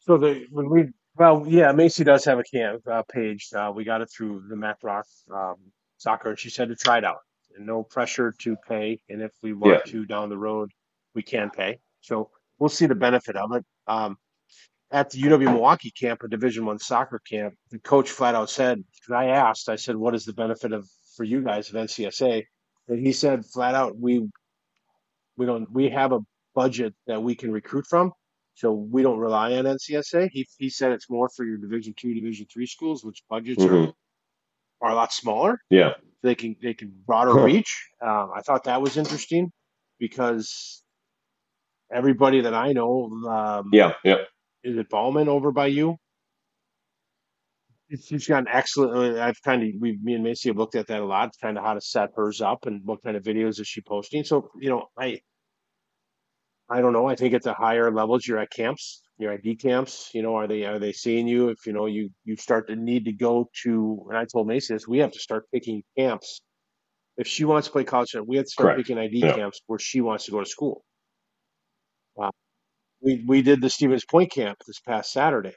So the when we well yeah, Macy does have a camp uh, page. Uh, we got it through the Math Rock um, Soccer, and she said to try it out. And no pressure to pay, and if we want yeah. to down the road, we can pay. So we'll see the benefit of it. Um, at the U W-Milwaukee camp, a Division One soccer camp, the coach flat out said, because I asked, I said, what is the benefit of for you guys of N C S A, and he said flat out, we we don't we have a budget that we can recruit from, so we don't rely on N C S A. He he said it's more for your Division two, Division three schools, which budgets mm-hmm. are, are a lot smaller. Yeah, they can they can broader huh. reach. Um, I thought that was interesting because everybody that I know, um, yeah, yeah, is it Ballman over by you? She's got an excellent. I've kind of, we, me and Macy have looked at that a lot, kind of how to set hers up and what kind of videos is she posting. So, you know, I, I don't know. I think at the higher levels, you're at camps, you're at D camps. You know, are they are they seeing you? If you know you you start to need to go to, and I told Macy this, we have to start picking camps. If she wants to play college, we have to start Correct. picking I D yeah. camps where she wants to go to school. Wow. We we did the Stevens Point camp this past Saturday.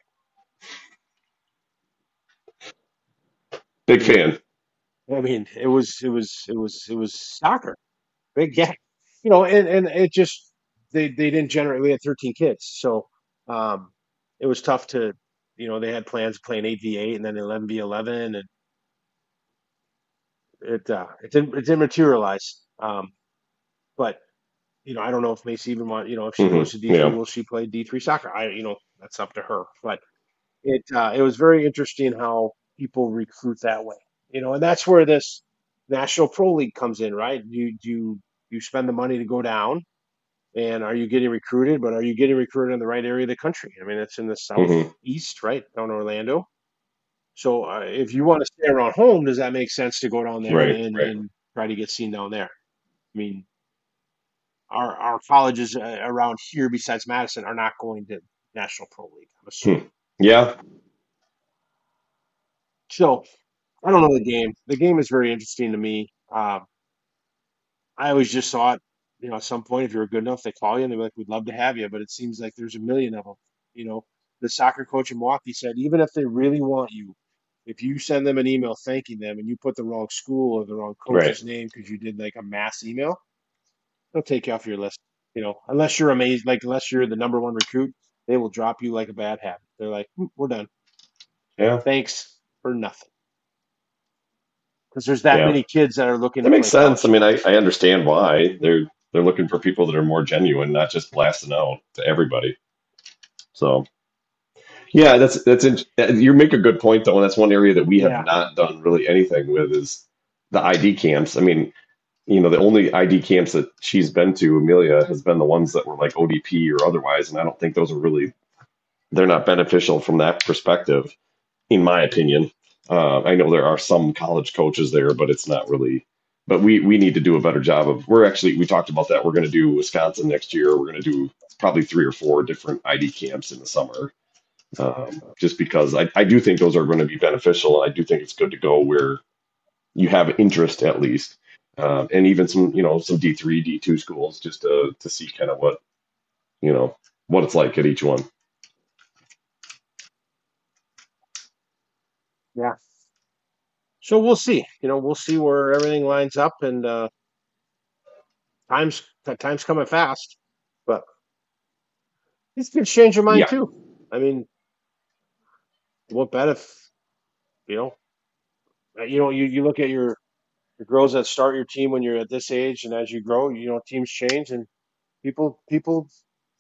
Big fan. I mean, it was, it was, it was, it was soccer. Big, yeah. You know, and, and it just, they, they didn't generate, we had thirteen kids. So um, it was tough to, you know, they had plans of playing eight v eight and then eleven v eleven. And it, uh, it didn't, it didn't materialize. Um, but, you know, I don't know if Macy even want, you know, if she mm-hmm. goes to D three, yeah. will she play D three soccer? I, you know, that's up to her. But it, uh, it was very interesting how people recruit that way, you know, and that's where this National Pro League comes in, right? You do you spend the money to go down, and are you getting recruited? But are you getting recruited in the right area of the country? I mean, it's in the southeast, mm-hmm. right, down in Orlando. So uh, if you want to stay around home, does that make sense to go down there right, and, right. and try to get seen down there? I mean, our our colleges around here, besides Madison, are not going to National Pro League, I'm assuming. Hmm. Yeah. So I don't know the game. The game is very interesting to me. Uh, I always just thought, you know, at some point, if you're good enough, they call you and they're like, we'd love to have you. But it seems like there's a million of them. You know, the soccer coach in Milwaukee said, even if they really want you, if you send them an email thanking them and you put the wrong school or the wrong coach's right. name because you did like a mass email, they'll take you off your list. You know, unless you're amazing, like unless you're the number one recruit, they will drop you like a bad habit. They're like, we're done. Yeah. Thanks for nothing. Because there's that yeah. many kids that are looking. That makes sense. College. I mean, I, I understand why they're they're looking for people that are more genuine, not just blasting out to everybody. So, yeah, that's that's in, you make a good point though, and that's one area that we have yeah. not done really anything with is the I D camps. I mean, you know, the only I D camps that she's been to, Amelia, has been the ones that were like O D P or otherwise, and I don't think those are really they're not beneficial from that perspective, in my opinion. Uh, I know there are some college coaches there, but it's not really, but we, we need to do a better job of, we're actually, we talked about that. We're going to do Wisconsin next year. We're going to do probably three or four different I D camps in the summer. Um, just because I, I do think those are going to be beneficial. I do think it's good to go where you have interest at least. Um, and even some, you know, some D three, D two schools just to, to see kind of what, you know, what it's like at each one. Yeah. So we'll see. You know, we'll see where everything lines up, and uh, time's time's coming fast. But it's going to change your mind yeah. too. I mean, what bet if you know? You know, you, you look at your your girls that start your team when you're at this age, and as you grow, you know, teams change, and people people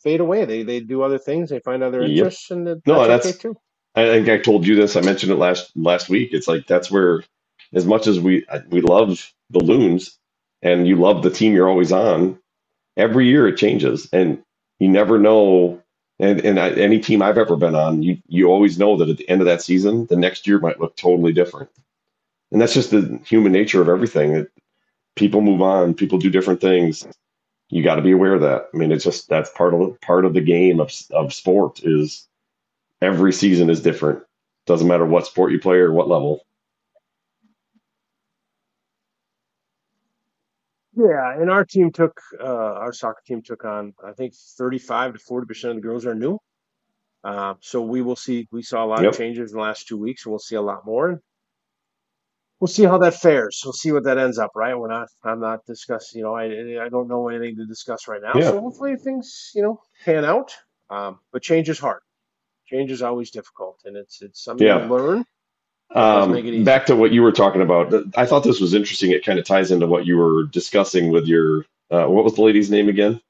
fade away. They they do other things. They find other interests, yep. and that's no, that's okay too. I think I told you this. I mentioned it last last week. It's like that's where, as much as we we love the Loons, and you love the team you're always on, every year it changes, and you never know. And and I, any team I've ever been on, you you always know that at the end of that season, the next year might look totally different, and that's just the human nature of everything. That people move on, people do different things. You got to be aware of that. I mean, it's just that's part of part of the game of of sport is. Every season is different. Doesn't matter what sport you play or what level. Yeah, and our team took, uh, our soccer team took on, I think, thirty-five to forty percent of the girls are new. Uh, so we will see, we saw a lot yep. of changes in the last two weeks, and we'll see a lot more. We'll see how that fares. We'll see what that ends up, right? We're not, I'm not discussing, you know, I, I don't know anything to discuss right now. Yeah. So hopefully things, you know, pan out. Um, but change is hard. Change is always difficult, and it's it's something yeah. to learn. Um, back to what you were talking about. I thought this was interesting. It kind of ties into what you were discussing with your, uh, what was the lady's name again?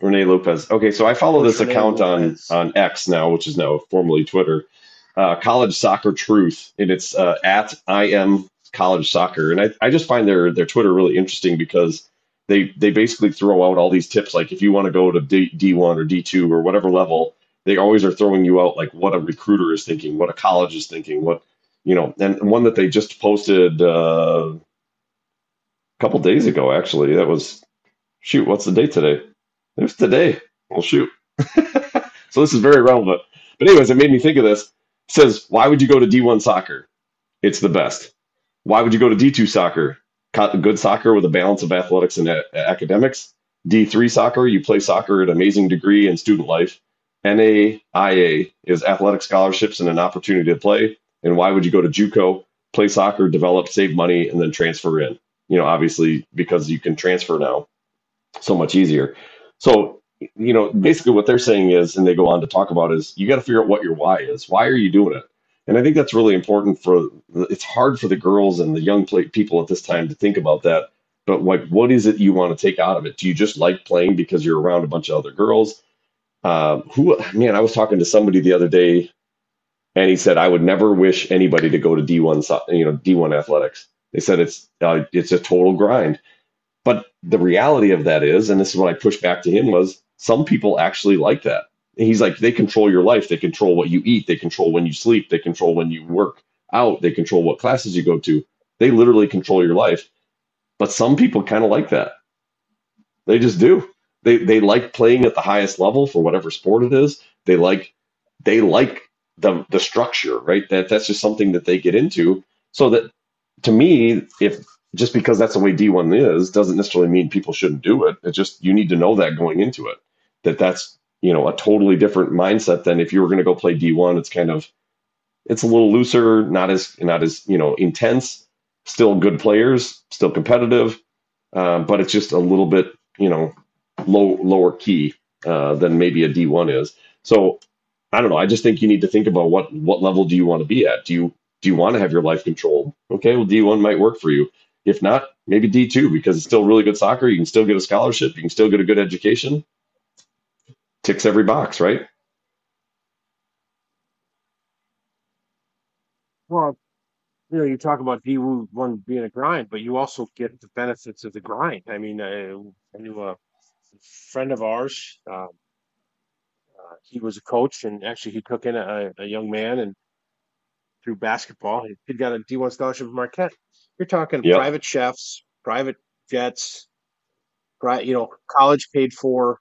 Renee Lopez. Okay, so I follow this Renee account on, on X now, which is now formerly Twitter, uh, College Soccer Truth, and it's uh, at I am College Soccer. And I, I just find their, their Twitter really interesting because They they basically throw out all these tips, like if you want to go to D, D1 or D two or whatever level, they always are throwing you out like what a recruiter is thinking, what a college is thinking, what, you know, and one that they just posted uh, a couple days ago, actually, that was, shoot, what's the date today? It was today. Well, shoot. So this is very relevant. But anyways, it made me think of this. It says, why would you go to D one soccer? It's the best. Why would you go to D two soccer? Good soccer with a balance of athletics and a- academics. D three soccer, you play soccer at an amazing degree in student life. N A I A is athletic scholarships and an opportunity to play. And why would you go to JUCO, play soccer, develop, save money, and then transfer in? You know, obviously, because you can transfer now so much easier. So, you know, basically what they're saying is, and they go on to talk about is, you got to figure out what your why is. Why are you doing it? And I think that's really important for, it's hard for the girls and the young play, people at this time to think about that. But like, what is it you want to take out of it? Do you just like playing because you're around a bunch of other girls? Uh, who, man, I was talking to somebody the other day and he said, I would never wish anybody to go to D one, you know, D one athletics. They said it's, uh, it's a total grind. But the reality of that is, and this is what I pushed back to him was, some people actually like that. he's like, they control your life. They control what you eat. They control when you sleep. They control when you work out. They control what classes you go to. They literally control your life. But some people kind of like that. They just do. They they like playing at the highest level for whatever sport it is. They like they like the the structure, right? That that's just something that they get into. So that, to me, if just because that's the way D one is, doesn't necessarily mean people shouldn't do it. It's just, you need to know that going into it, that that's, you know, a totally different mindset than if you were going to go play D one. It's kind of, it's a little looser, not as, not as, you know, intense, still good players, still competitive. Uh, but it's just a little bit, you know, low, lower key uh, than maybe a D one is. So I don't know. I just think you need to think about what, what level do you want to be at? Do you, do you want to have your life controlled? Okay, well, D one might work for you. If not, maybe D two, because it's still really good soccer. You can still get a scholarship. You can still get a good education. Ticks every box, right? Well, you know, you talk about D one being a grind, but you also get the benefits of the grind. I mean, I, I knew a friend of ours. Um, uh, he was a coach, and actually he took in a, a young man and through basketball. He got a D one scholarship at Marquette. You're talking yep. private chefs, private jets, pri- you know, college paid for,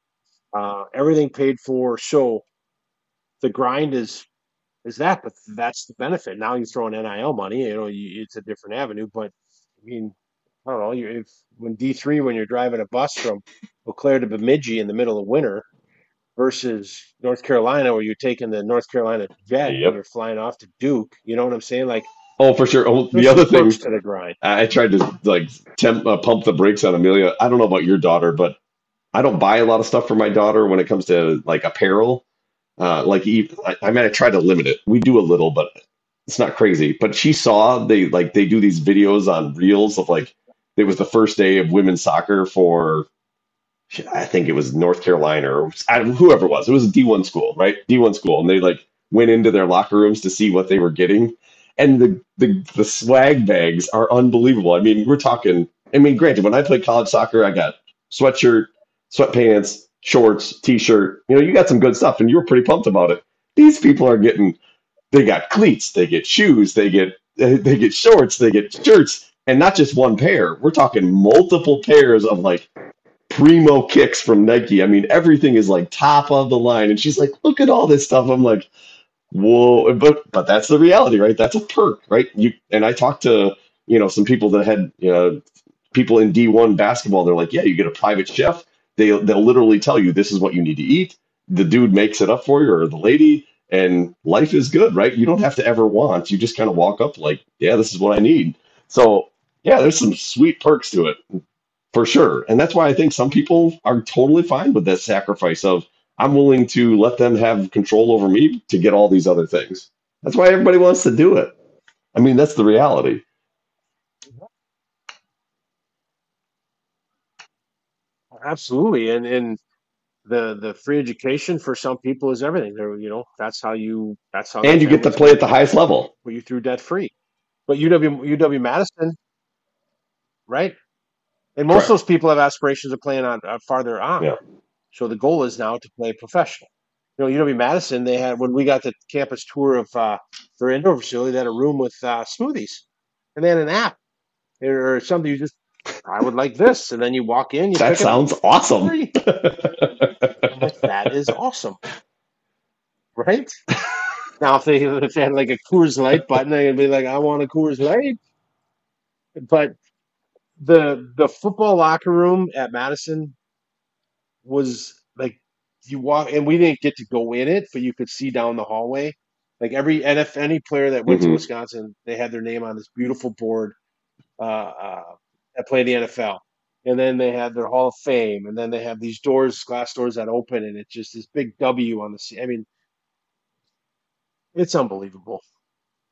uh, everything paid for. So the grind is is that, but that's the benefit. Now you throw in N I L money, you know, you, it's a different avenue. But I mean, I don't know. You, if when D three, when you're driving a bus from Eau Claire to Bemidji in the middle of winter, versus North Carolina, where you're taking the North Carolina jet yep. and you're flying off to Duke. You know what I'm saying? Like, oh, for sure. Oh, the other thing, to the grind. I tried to like temp, uh, pump the brakes on Amelia. I don't know about your daughter, but I don't buy a lot of stuff for my daughter when it comes to like apparel. Uh, like, I, I mean, I try to limit it. We do a little, but it's not crazy. But she saw they like they do these videos on Reels of like it was the first day of women's soccer for. I think it was North Carolina or whoever it was. It was a D one school, right? D one school. And they like went into their locker rooms to see what they were getting. And the, the, the swag bags are unbelievable. I mean, we're talking, I mean, granted, when I played college soccer, I got sweatshirt, sweatpants, shorts, t-shirt, you know, you got some good stuff and you were pretty pumped about it. These people are getting, they got cleats, they get shoes, they get, they get shorts, they get shirts, and not just one pair. We're talking multiple pairs of like, Primo kicks from Nike. I mean, everything is like top of the line. And she's like, look at all this stuff. I'm like, whoa, but, but that's the reality, right? That's a perk, right? You, and I talked to, you know, some people that had, you know, people in D one basketball. They're like, yeah, you get a private chef. They, they'll literally tell you, this is what you need to eat. The dude makes it up for you or the lady, and life is good, right? You don't have to ever want, you just kind of walk up like, yeah, this is what I need. So yeah, there's some sweet perks to it. For sure. And that's why I think some people are totally fine with that sacrifice of I'm willing to let them have control over me to get all these other things. That's why everybody wants to do it. I mean, that's the reality. Absolutely. And and the the free education for some people is everything. There, you know, that's how you that's how and you get to play at the highest level. Well, you threw debt free. But U W U W Madison, right? And most Correct. of those people have aspirations of playing on uh, farther on. Yeah. So the goal is now to play professional. You know, U W-Madison, they had, when we got the campus tour of uh, their indoor facility, they had a room with uh, smoothies. And they had an app or something. You just, I would like this. And then you walk in. You that sounds up. awesome. That is awesome. Right? Now, if they, if they had like a Coors Light button, they'd be like, I want a Coors Light. But The the football locker room at Madison was like you walk, and we didn't get to go in it, but you could see down the hallway. Like every N F any player that went mm-hmm. to Wisconsin, they had their name on this beautiful board uh, uh, that played the N F L, and then they had their Hall of Fame, and then they have these doors, glass doors that open, and it's just this big W on the. I mean, it's unbelievable.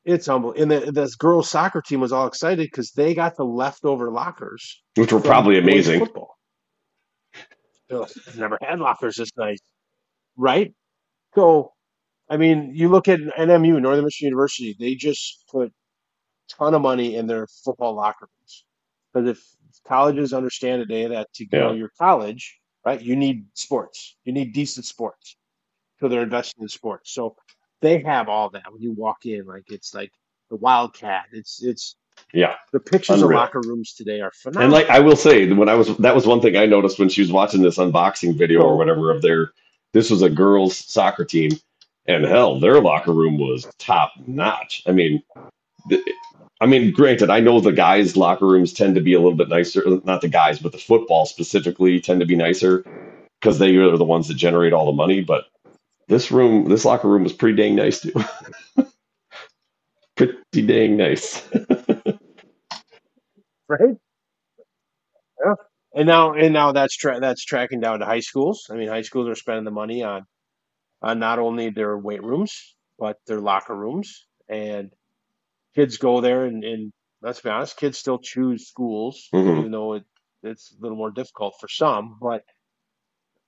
It's unbelievable. And the, this girls' soccer team was all excited because they got the leftover lockers. Which were probably amazing. Football. Ugh, never had lockers this nice. Right? So, I mean, you look at N M U, Northern Michigan University, they just put a ton of money in their football locker rooms. Because if colleges understand today that to grow yeah. your college, right, you need sports. You need decent sports. So they're investing in sports. So they have all that. When you walk in, like it's like the Wildcat. It's it's yeah. The pictures Unreal. Of locker rooms today are phenomenal. And like I will say, when I was that was one thing I noticed when she was watching this unboxing video or whatever of their. This was a girls' soccer team, and hell, their locker room was top notch. I mean, th- I mean, granted, I know the guys' locker rooms tend to be a little bit nicer. Not the guys, but the football specifically tend to be nicer because they are the ones that generate all the money. But this room, this locker room was pretty dang nice, too. Pretty dang nice. Right? Yeah. And now and now that's tra- that's tracking down to high schools. I mean, high schools are spending the money on, on not only their weight rooms, but their locker rooms. And kids go there, and, and let's be honest, kids still choose schools, mm-hmm. even though it, it's a little more difficult for some. But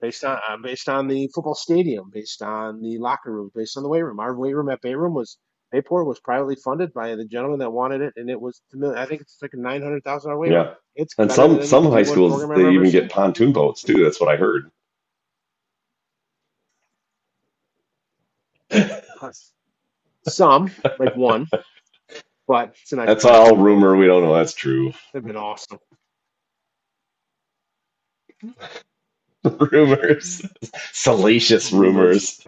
based on uh, based on the football stadium, based on the locker room, based on the weight room. Our weight room at Bayroom was Bayport was privately funded by the gentleman that wanted it, and it was I think it's like a nine hundred thousand dollar weight yeah. room. It's and some some high schools they even members. Get pontoon boats too. That's what I heard. Some like one, but it's a nice that's all rumor. We don't know that's true. They've been awesome. Rumors, salacious rumors.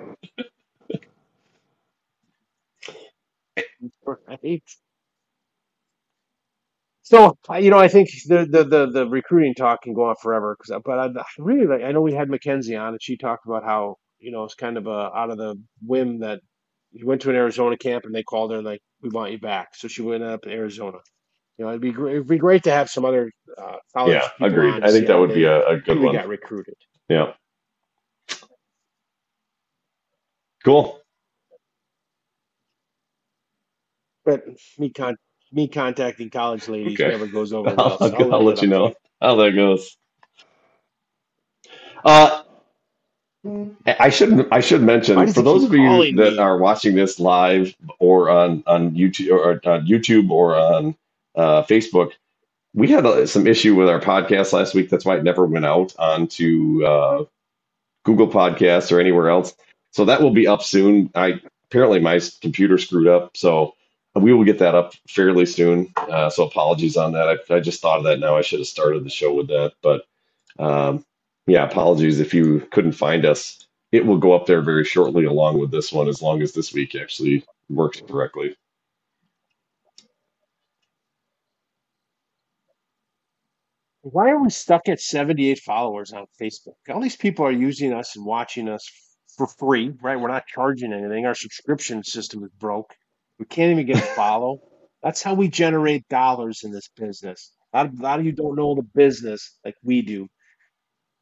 Right. So you know, I think the the the, the recruiting talk can go on forever. Cause, but I really like. I know we had Mackenzie on, and she talked about how you know it's kind of a, out of the whim that you went to an Arizona camp, and they called her and like, we want you back. So she went up to Arizona. You know, it'd be great. It'd be great to have some other uh, college. Yeah, agreed. I think that would be a, a good one. Got recruited. Yeah. Cool. But me con- me contacting college ladies okay. never goes over well. I'll, I'll, I'll let you know how that goes. Uh, I should I should mention for those of you that me? Are watching this live or on, on YouTube or on YouTube or on uh, Facebook, we had a, some issue with our podcast last week. That's why it never went out onto uh, Google Podcasts or anywhere else. So that will be up soon. I apparently my computer screwed up, so. We will get that up fairly soon, uh, so apologies on that. I, I just thought of that now. I should have started the show with that, but um, yeah, apologies if you couldn't find us. It will go up there very shortly along with this one, as long as this week actually works correctly. Why are we stuck at seventy-eight followers on Facebook? All these people are using us and watching us for free, right? We're not charging anything. Our subscription system is broke. We can't even get a follow. That's how we generate dollars in this business. A lot, of, a lot of you don't know the business like we do.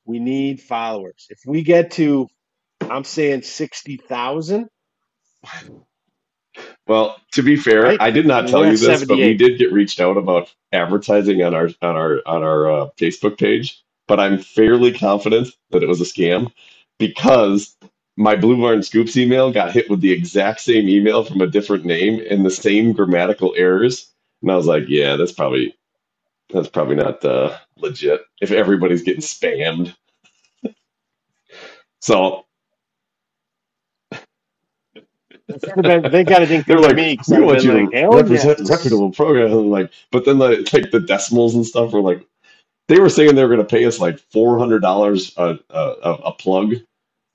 We need followers. If we get to, I'm saying sixty thousand. Well, to be fair, right? I did not I mean, tell you this, but we did get reached out about advertising on our on our on our uh, Facebook page. But I'm fairly confident that it was a scam because. My Blue Barn Scoops email got hit with the exact same email from a different name and the same grammatical errors. And I was like, yeah, that's probably that's probably not uh, legit if everybody's getting spammed. So been, they got to think they're like, me, we want you like, to represent yes. reputable programs. Like, but then the, like the decimals and stuff were like, they were saying they were going to pay us like four hundred dollars a, a, a plug.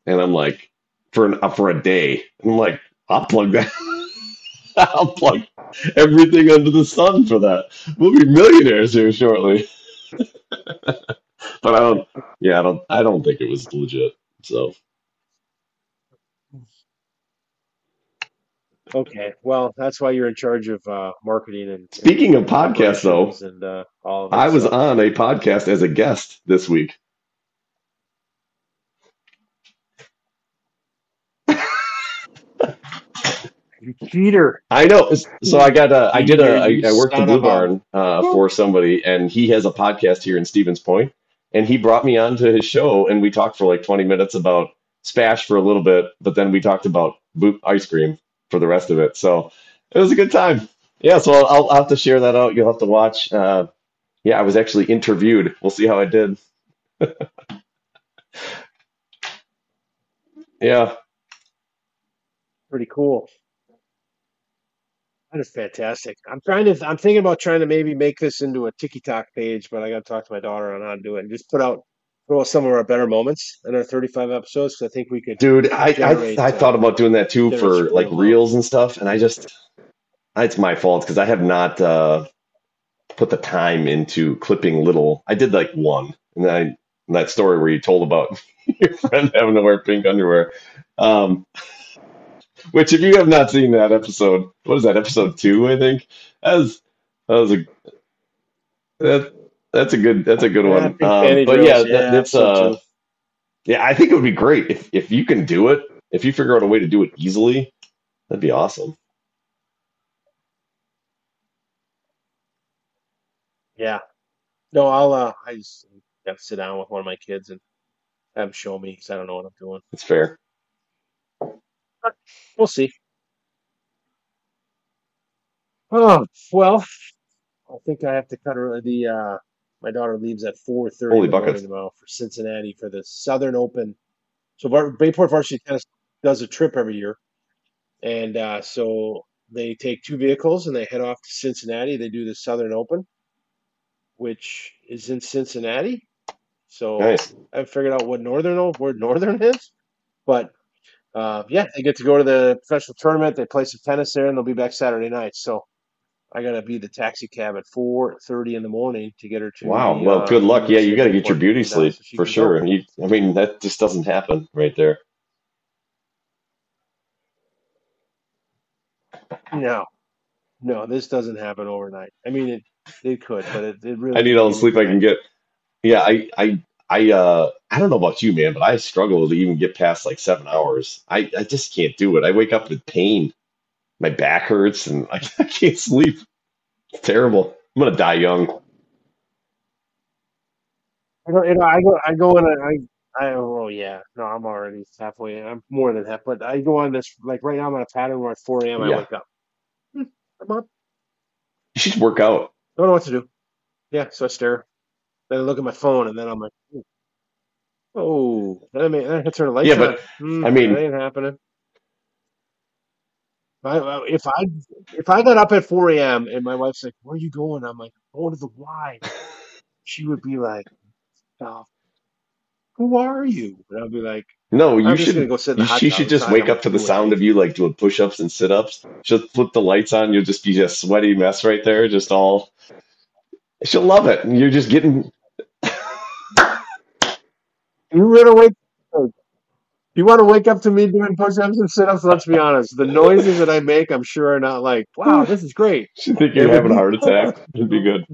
And I'm like, for an uh, for a day, I'm like, I'll plug that. I'll plug everything under the sun for that. We'll be millionaires here shortly. But I don't. Yeah, I don't. I don't think it was legit. So. Okay, well, that's why you're in charge of uh, marketing and. Speaking and, of podcasts, though, and, uh, all of I was stuff. On a podcast as a guest this week. Peter, I know. So I got a. I did a. I, I worked at Blue Barn uh, for somebody, and he has a podcast here in Stevens Point, and he brought me onto his show, and we talked for like twenty minutes about Spash for a little bit, but then we talked about boot ice cream for the rest of it. So it was a good time. Yeah. So I'll, I'll, I'll have to share that out. You'll have to watch. Uh, yeah, I was actually interviewed. We'll see how I did. Yeah. pretty cool. That is fantastic. I'm trying to. I'm thinking about trying to maybe make this into a TikTok page, but I got to talk to my daughter on how to do it. And just put out, throw out some of our better moments in our thirty-five episodes. Because I think we could. Dude, I I, I thought uh, about doing that too for like reels and stuff, and I just, it's my fault because I have not uh, put the time into clipping little. I did like one, and then I, and that story where you told about your friend having to wear pink underwear. Um, Which, if you have not seen that episode, what is that, episode two, I think? That was, that was a that that's a good that's a good one. Um, but drills, yeah, that, yeah, that's uh, yeah. I think it would be great if if you can do it. If you figure out a way to do it easily, that'd be awesome. Yeah. No, I'll. Uh, I just have to sit down with one of my kids and have them show me because I don't know what I'm doing. That's fair. We'll see. Oh well, I think I have to cut her. The uh, my daughter leaves at four thirty in the morning tomorrow for Cincinnati for the Southern Open. So Bayport Varsity Tennis does a trip every year, and uh, so they take two vehicles and they head off to Cincinnati. They do the Southern Open, which is in Cincinnati. So nice. I haven't figured out what Northern where Northern is, but. Uh, yeah, they get to go to the professional tournament. They play some tennis there, and they'll be back Saturday night. So I got to be the taxi cab at four thirty in the morning to get her to. Wow, the, well, uh, good luck. Yeah, you got to get your beauty sleep so for sure. And you, I mean, that just doesn't happen right there. No, no, this doesn't happen overnight. I mean, it it could, but it, it really. I need all the sleep I can get. Yeah, I. I I uh I don't know about you, man, but I struggle to even get past like seven hours. I, I just can't do it. I wake up with pain. My back hurts and I, I can't sleep. It's terrible. I'm gonna die young. I go, you know, I go, I go in. A, I, I, oh yeah, no, I'm already halfway. I'm more than half, but I go on this like right now. I'm on a pattern where at four a.m. I yeah. wake up. Hmm, I'm up. You should work out. I don't know what to do. Yeah, so I stare. Then I look at my phone, and then I'm like, "Oh, I mean, I turn the lights yeah, on." But mm, I mean, that ain't happening. I, if I if I got up at four a.m. and my wife's like, "Where are you going?" I'm like, "Going to the Y." She would be like, oh, "Who are you?" And I'll be like, "No, you I'm should just go sit in the hot She should just wake up to the sound of you like doing push-ups and sit-ups. She'll flip the lights on. You'll just be a sweaty mess right there, just all. She'll love it. And you're just getting. You want to wake up, you want to wake up to me doing push-ups and sit-ups? Let's be honest. The noises that I make, I'm sure, are not like, wow, this is great. She think you're having a heart attack. It'd be good.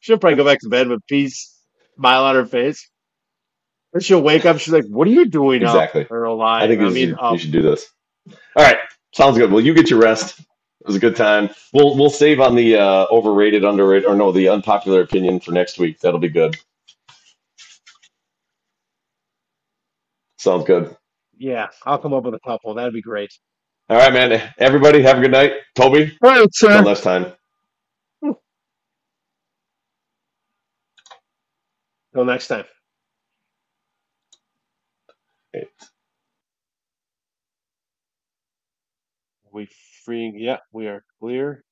She'll probably go back to bed with peace, smile on her face. Or she'll wake up. She's like, what are you doing exactly. up? Or alive? I think I mean, you, you should do this. All right. Sounds good. Well, you get your rest. It was a good time. We'll we'll save on the uh, overrated, underrated, or no, the unpopular opinion for next week. That'll be good. Sounds good. Yeah, I'll come up with a couple. That'd be great. All right, man. Everybody, have a good night. Toby. All right, sir. Until next time. Till next time. Great. We freeing, yeah, we are clear.